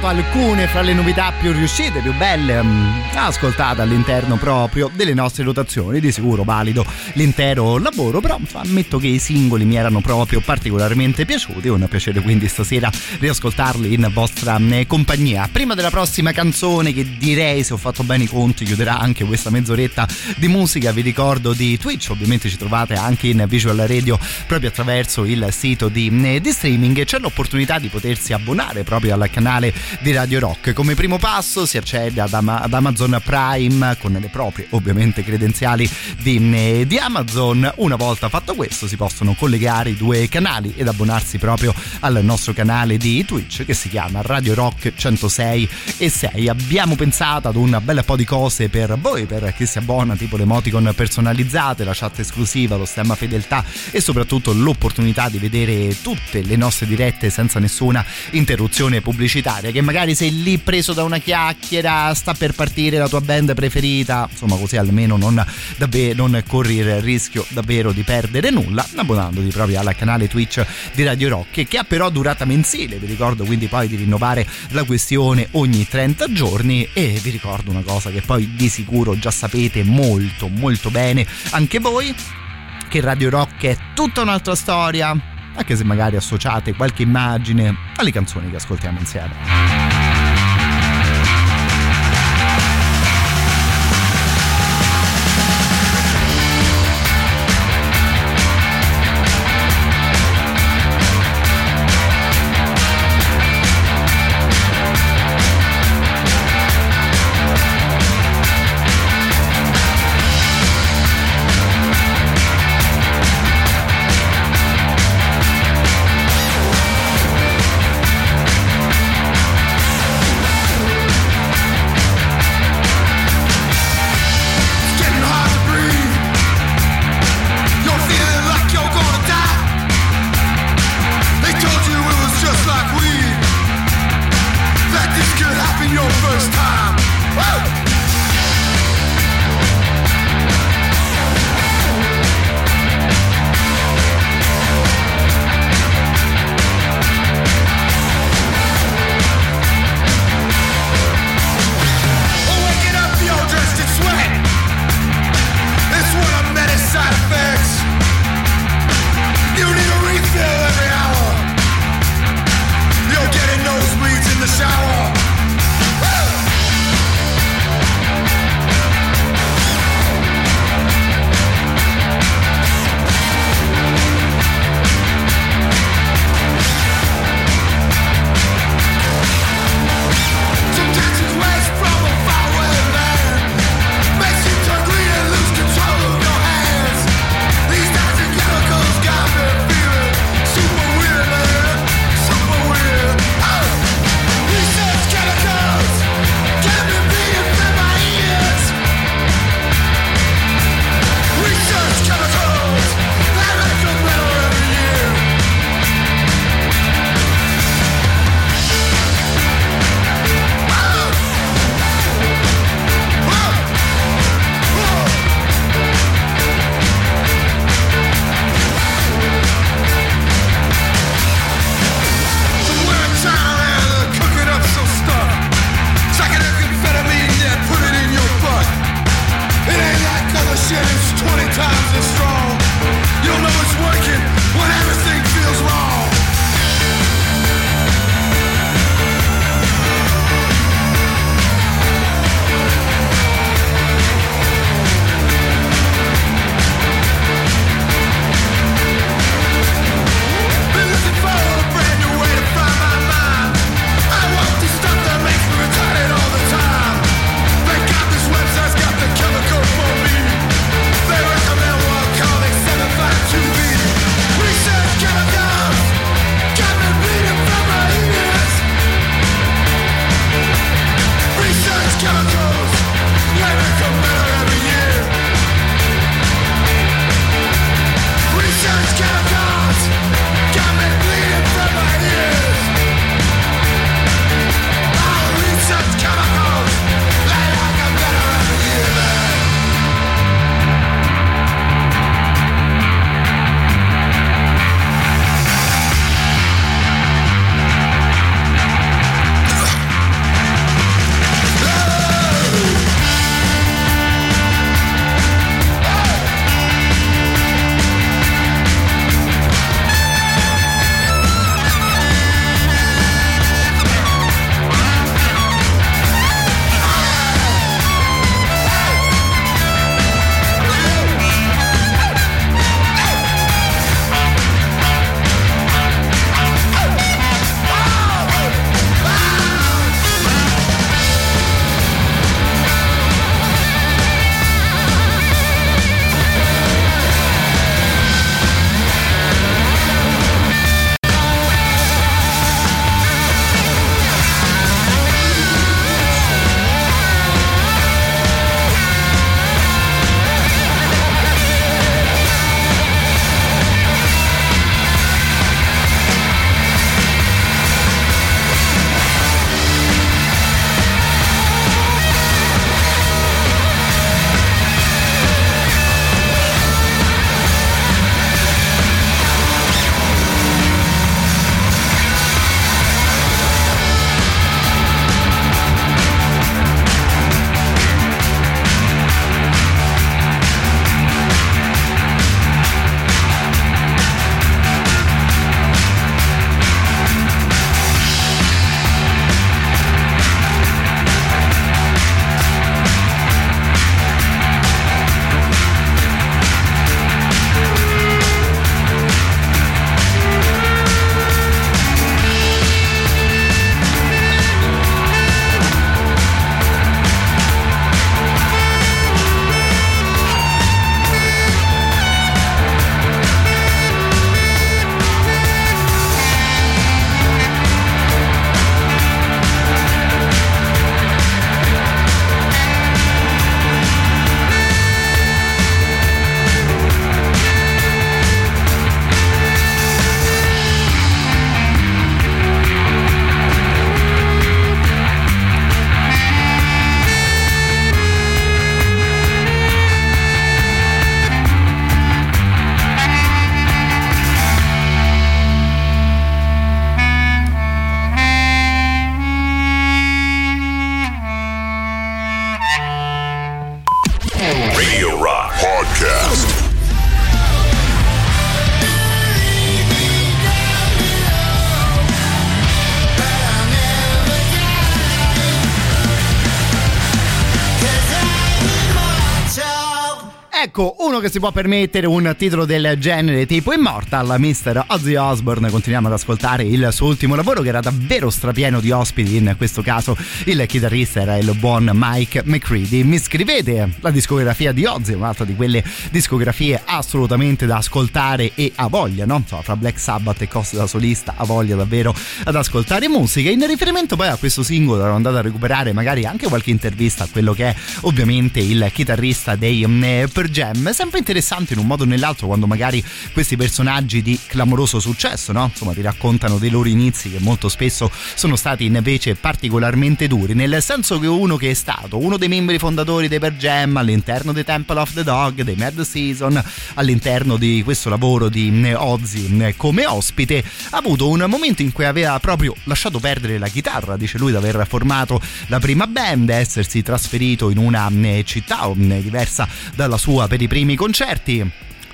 Alcune fra le novità più riuscite, più belle, ascoltate all'interno proprio delle nostre rotazioni. Di sicuro valido l'intero lavoro, però ammetto che i singoli mi erano proprio particolarmente piaciuti. È un piacere quindi stasera riascoltarli in vostra compagnia. Prima della prossima canzone, che direi, se ho fatto bene i conti, chiuderà anche questa mezz'oretta di musica, vi ricordo di Twitch, ovviamente ci trovate anche in Visual Radio proprio attraverso il sito di streaming. C'è l'opportunità di potersi abbonare proprio al canale di Radio Rock. Come primo passo si accede ad Amazon Prime con le proprie ovviamente credenziali di Amazon. Una volta fatto questo si possono collegare i due canali ed abbonarsi proprio al nostro canale di Twitch che si chiama Radio Rock 106 e 6. Abbiamo pensato ad un bel po' di cose per voi, per chi si abbona, tipo le emoticon personalizzate, la chat esclusiva, lo stemma fedeltà e soprattutto l'opportunità di vedere tutte le nostre dirette senza nessuna interruzione pubblicitaria, che magari sei lì preso da una chiacchiera, sta per partire la tua band preferita, insomma, così almeno non corri il rischio davvero di perdere nulla abbonandoti proprio al canale Twitch di Radio Rock, che ha però durata mensile, vi ricordo, quindi poi di rinnovare la questione ogni 30 giorni. E vi ricordo una cosa che poi di sicuro già sapete molto molto bene anche voi, che Radio Rock è tutta un'altra storia, anche se magari associate qualche immagine alle canzoni che ascoltiamo insieme. sometimes it's strong. You'll know it's working when everything feels wrong. Che si può permettere un titolo del genere tipo Immortal, Mr. Ozzy Osbourne. Continuiamo ad ascoltare il suo ultimo lavoro, che era davvero strapieno di ospiti. In questo caso il chitarrista era il buon Mike McCready. Mi scrivete la discografia di Ozzy, un'altra di quelle discografie assolutamente da ascoltare e ha voglia, no? Insomma, fra Black Sabbath e cose da solista ha voglia davvero ad ascoltare musica. In riferimento poi a questo singolo ero andato a recuperare magari anche qualche intervista a quello che è ovviamente il chitarrista dei Pearl Jam. Interessante in un modo o nell'altro quando magari questi personaggi di clamoroso successo, no? Insomma, ti raccontano dei loro inizi che molto spesso sono stati invece particolarmente duri, nel senso che uno che è stato uno dei membri fondatori dei Pearl Jam, all'interno dei Temple of the Dog, dei Mad Season, all'interno di questo lavoro di Ozzy come ospite, ha avuto un momento in cui aveva proprio lasciato perdere la chitarra. Dice lui di aver formato la prima band, essersi trasferito in una città diversa dalla sua sua per i primi concerti.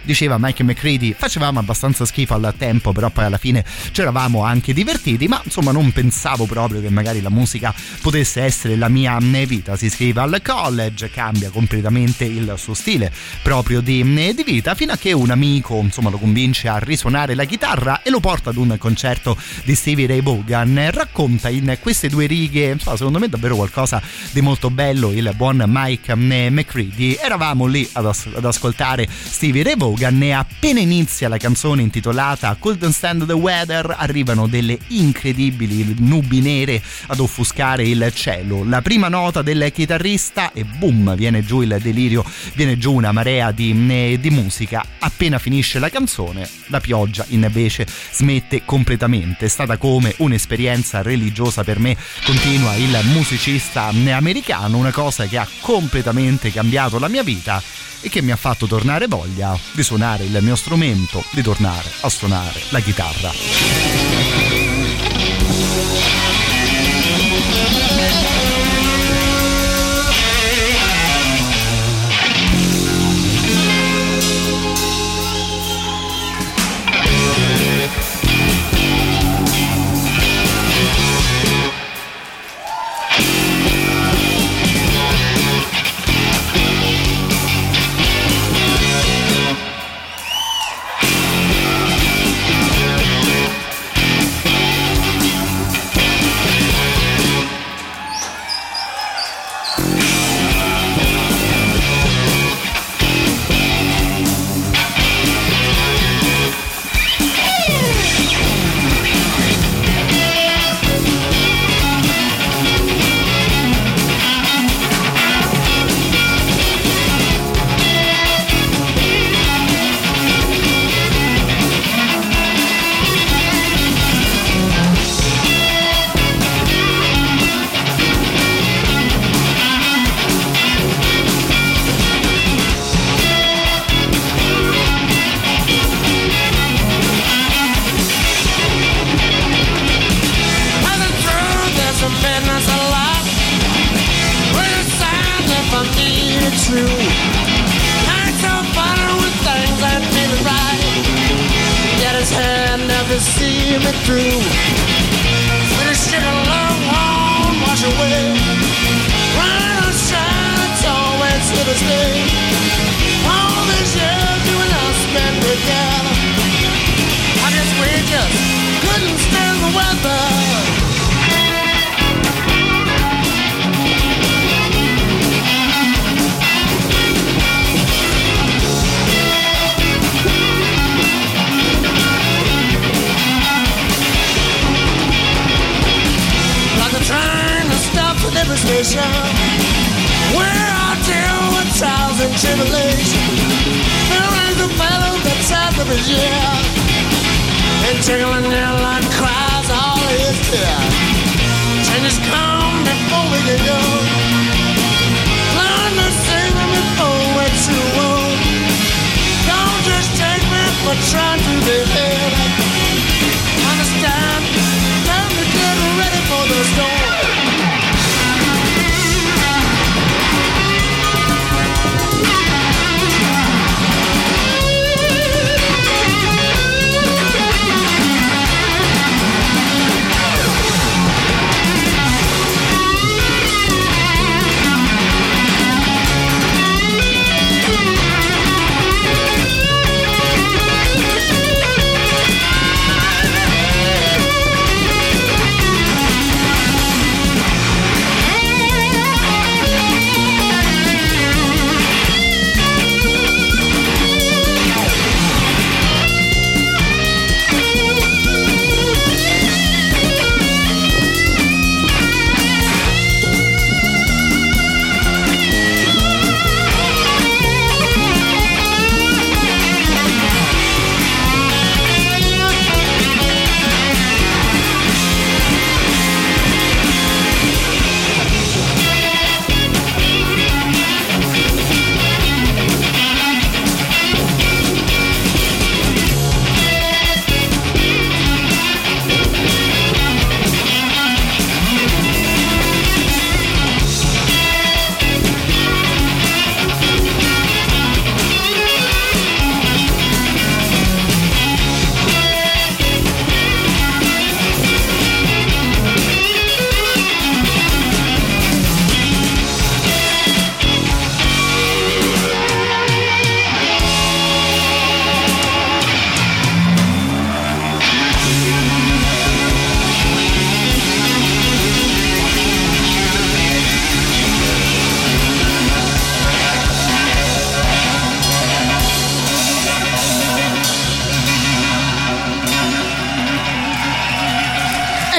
Diceva Mike McCready, facevamo abbastanza schifo al tempo, però poi alla fine c'eravamo anche divertiti, ma insomma non pensavo proprio che magari la musica potesse essere la mia vita. Si iscrive al college, cambia completamente il suo stile proprio di vita, fino a che un amico insomma lo convince a risuonare la chitarra e lo porta ad un concerto di Stevie Ray Vaughan. Racconta in queste due righe, insomma, secondo me davvero qualcosa di molto bello il buon Mike McCready. Eravamo lì ad ascoltare Stevie Ray Vaughan. Ne appena inizia la canzone intitolata Couldn't Stand the Weather arrivano delle incredibili nubi nere ad offuscare il cielo, la prima nota del chitarrista e boom, viene giù il delirio, viene giù una marea di musica. Appena finisce la canzone la pioggia invece smette completamente, è stata come un'esperienza religiosa per me, continua il musicista americano, una cosa che ha completamente cambiato la mia vita e che mi ha fatto tornare voglia di suonare il mio strumento, di tornare a suonare la chitarra.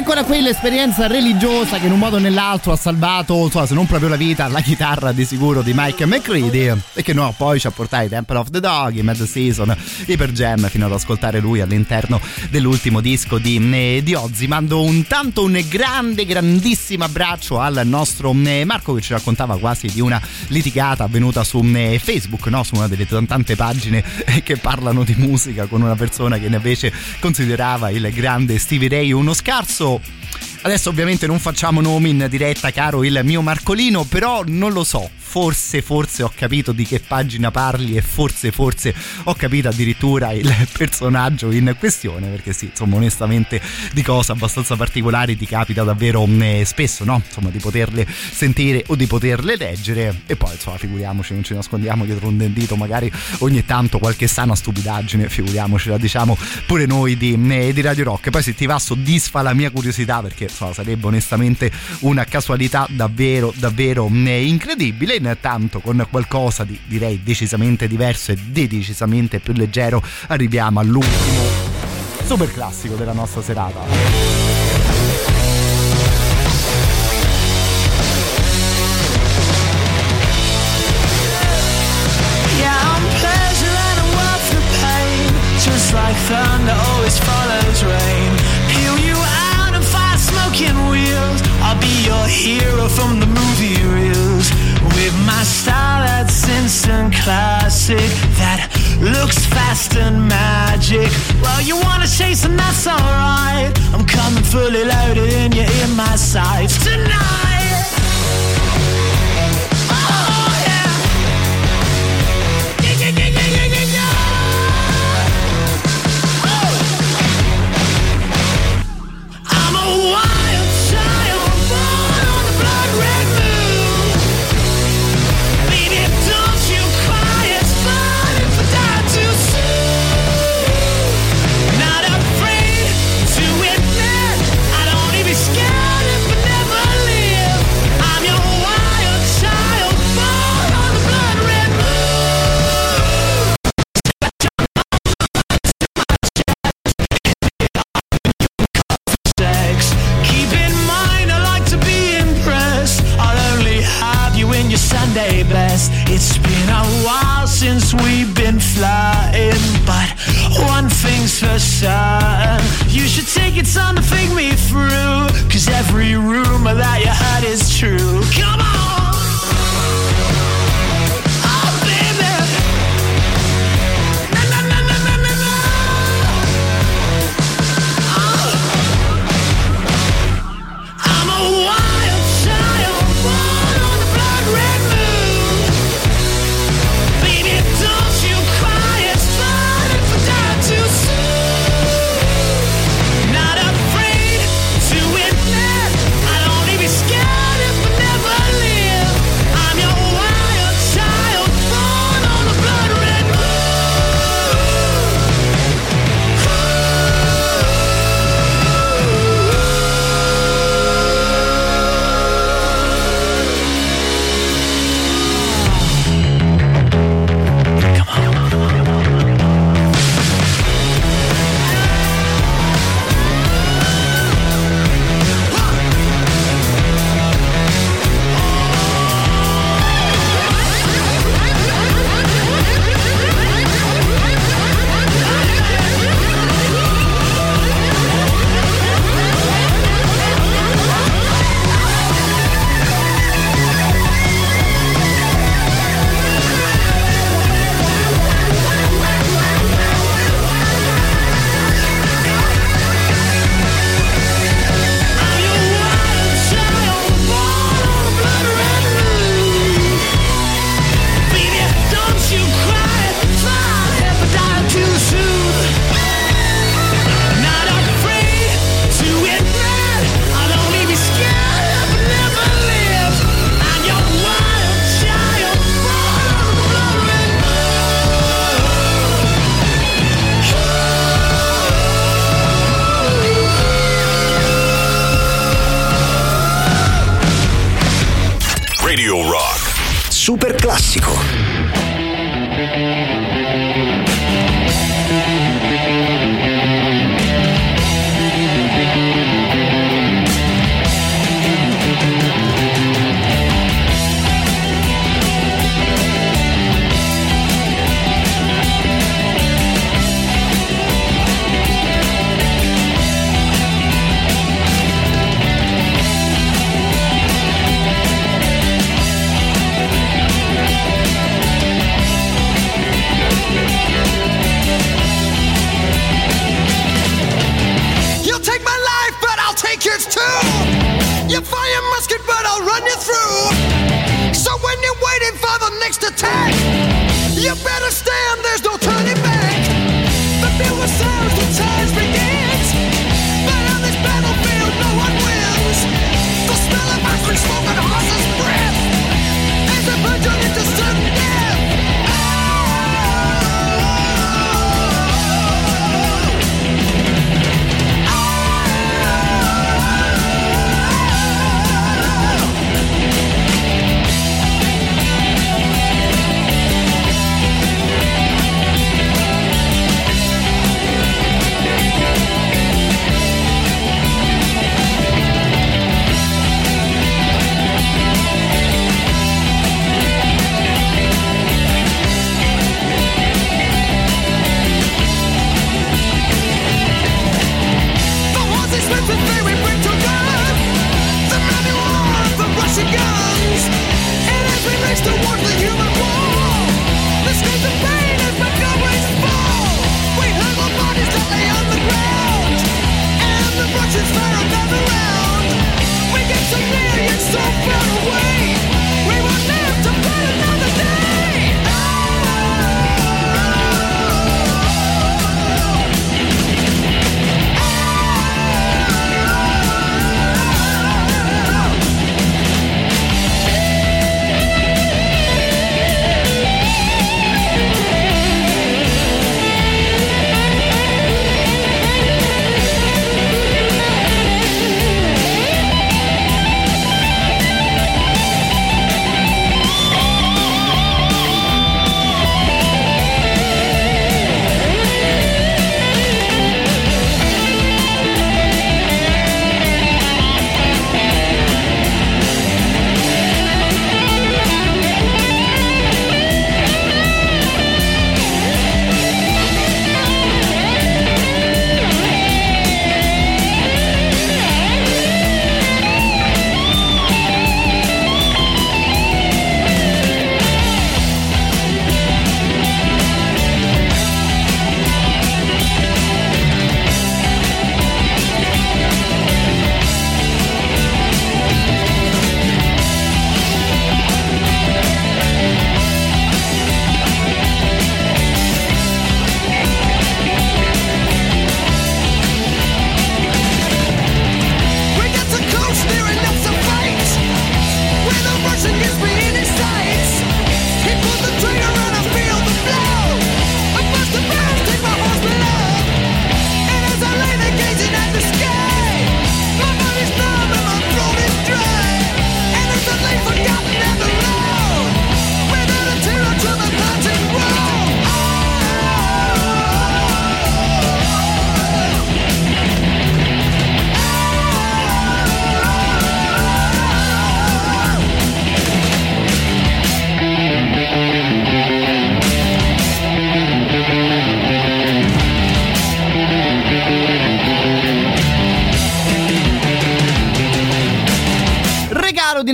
eccola qui l'esperienza religiosa che in un modo o nell'altro ha salvato, so, se non proprio la vita, la chitarra di sicuro di Mike McCready, e che no, poi ci ha portato i Temple of the Dog, i Mad Season, i Pearl Jam, fino ad ascoltare lui all'interno dell'ultimo disco di Ozzy. Mando un grandissimo abbraccio al nostro Marco, che ci raccontava quasi di una litigata avvenuta su Facebook, no? Su una delle tante pagine che parlano di musica, con una persona che invece considerava il grande Stevie Ray uno scarso. Adesso ovviamente non facciamo nomi in diretta, caro il mio Marcolino, però non lo so, forse ho capito di che pagina parli, e forse ho capito addirittura il personaggio in questione, perché sì, insomma, onestamente di cose abbastanza particolari ti capita davvero spesso, no? Insomma, di poterle sentire o di poterle leggere, e poi insomma figuriamoci, non ci nascondiamo dietro un dito, magari ogni tanto qualche sana stupidaggine, figuriamoci, la diciamo pure noi di Radio Rock. Poi se ti va, soddisfa la mia curiosità, perché insomma sarebbe onestamente una casualità davvero incredibile. Intanto con qualcosa di, direi, decisamente diverso e decisamente più leggero arriviamo all'ultimo super classico della nostra serata. I'll be your hero from the movie reels, with my style that's instant classic, that looks fast and magic. Well, you wanna chase and that's alright, I'm coming fully loaded and you're in my sights tonight. Oh yeah, yeah, yeah, yeah, yeah, yeah, yeah. Oh. I'm a wild child, Sunday best. It's been a while since we've been flying, but one thing's for certain, you should take it time to think me through, cause every rumor that you heard is true. Come on!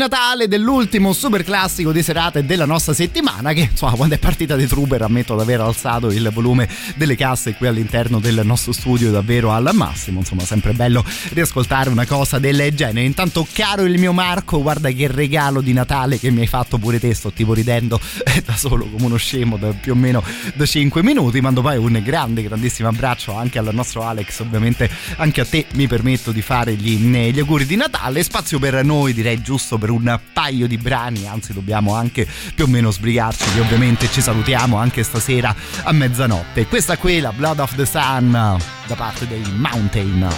Natale dell'ultimo super classico di serata e della nostra settimana, che insomma quando è partita dei Trooper ammetto di aver alzato il volume delle casse qui all'interno del nostro studio davvero al massimo, insomma sempre bello riascoltare una cosa del genere. Intanto caro il mio Marco, guarda che regalo di Natale che mi hai fatto pure te, sto tipo ridendo da solo come uno scemo da più o meno da 5 minuti. Mando poi un grandissimo abbraccio anche al nostro Alex, ovviamente anche a te mi permetto di fare gli auguri di Natale. Spazio per noi direi giusto per un paio di brani, anzi dobbiamo anche più o meno sbrigarci, che ovviamente ci salutiamo anche stasera a mezzanotte. Questa qui è la Blood of the Sun da parte dei Mountain.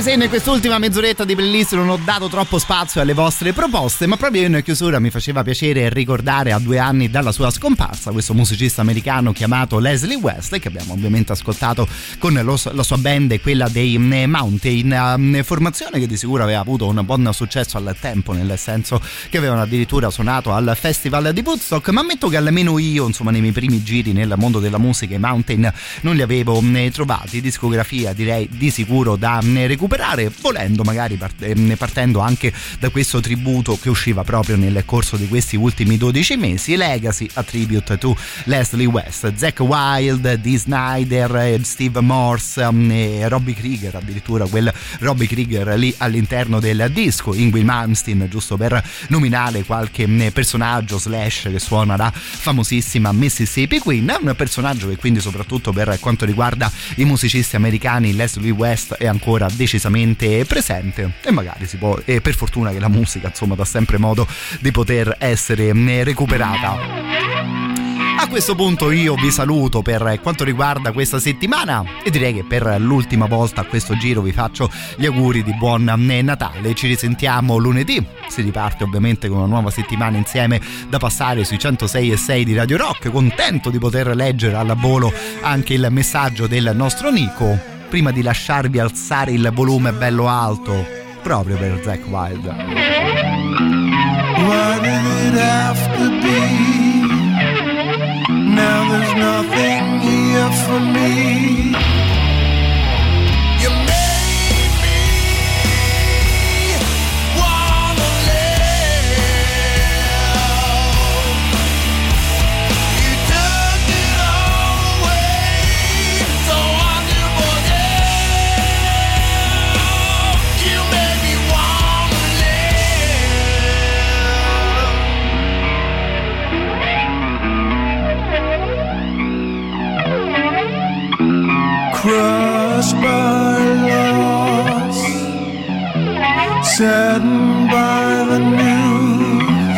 Se in quest'ultima mezz'oretta di playlist non ho dato troppo spazio alle vostre proposte, ma proprio in chiusura mi faceva piacere ricordare a 2 anni dalla sua scomparsa questo musicista americano chiamato Leslie West, che abbiamo ovviamente ascoltato con la sua band e quella dei Mountain, formazione che di sicuro aveva avuto un buon successo al tempo, nel senso che avevano addirittura suonato al Festival di Woodstock, ma ammetto che almeno io, insomma, nei miei primi giri nel mondo della musica i Mountain non li avevo trovati. Discografia direi di sicuro da recuperare, volendo magari partendo anche da questo tributo che usciva proprio nel corso di questi ultimi 12 mesi, Legacy, a tribute to Leslie West, Zack Wylde, Dee Snider, Steve Morse, Robbie Krieger, addirittura quel Robbie Krieger lì all'interno del disco, Ingwie Malmsteen, giusto per nominare qualche personaggio slash che suona la famosissima Mississippi Queen, un personaggio che quindi soprattutto per quanto riguarda i musicisti americani Leslie West è ancora decisamente presente, e magari si può, e per fortuna che la musica insomma dà sempre modo di poter essere recuperata. A questo punto io vi saluto per quanto riguarda questa settimana e direi che per l'ultima volta a questo giro vi faccio gli auguri di buon Natale. Ci risentiamo lunedì, si riparte ovviamente con una nuova settimana insieme da passare sui 106.6 di Radio Rock. Contento di poter leggere alla volo anche il messaggio del nostro Nico. Prima di lasciarvi alzare il volume bello alto proprio per Zack Wylde. Now there's nothing here for me. You made me wanna live. You took it all away, so I knew what else. You made me wanna live. Crushed by loss, saddened by the news.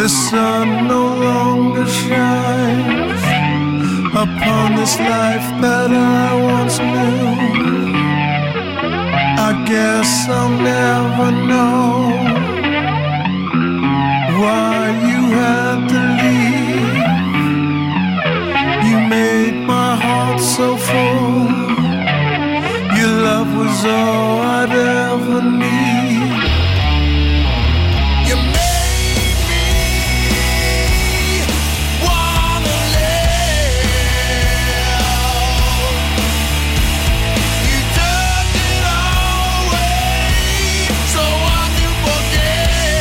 The sun no longer shines upon this life that I once knew. I guess I'll never know why you had to leave. You made my heart so full, your love was all I'd ever need. You made me wanna live. You took it all away, so I knew again.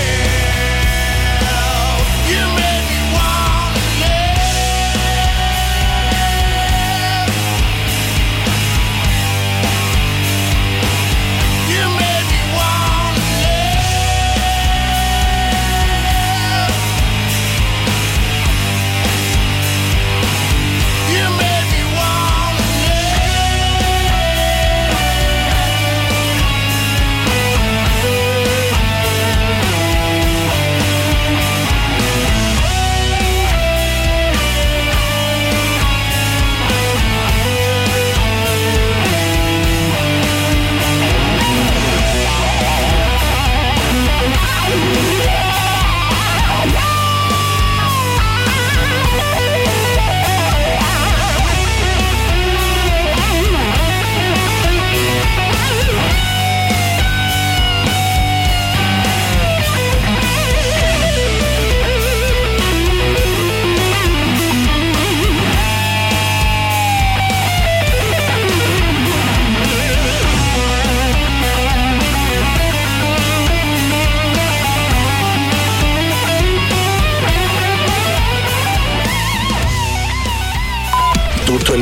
You made me wanna live. You made me wanna live. You made me wanna Tutto il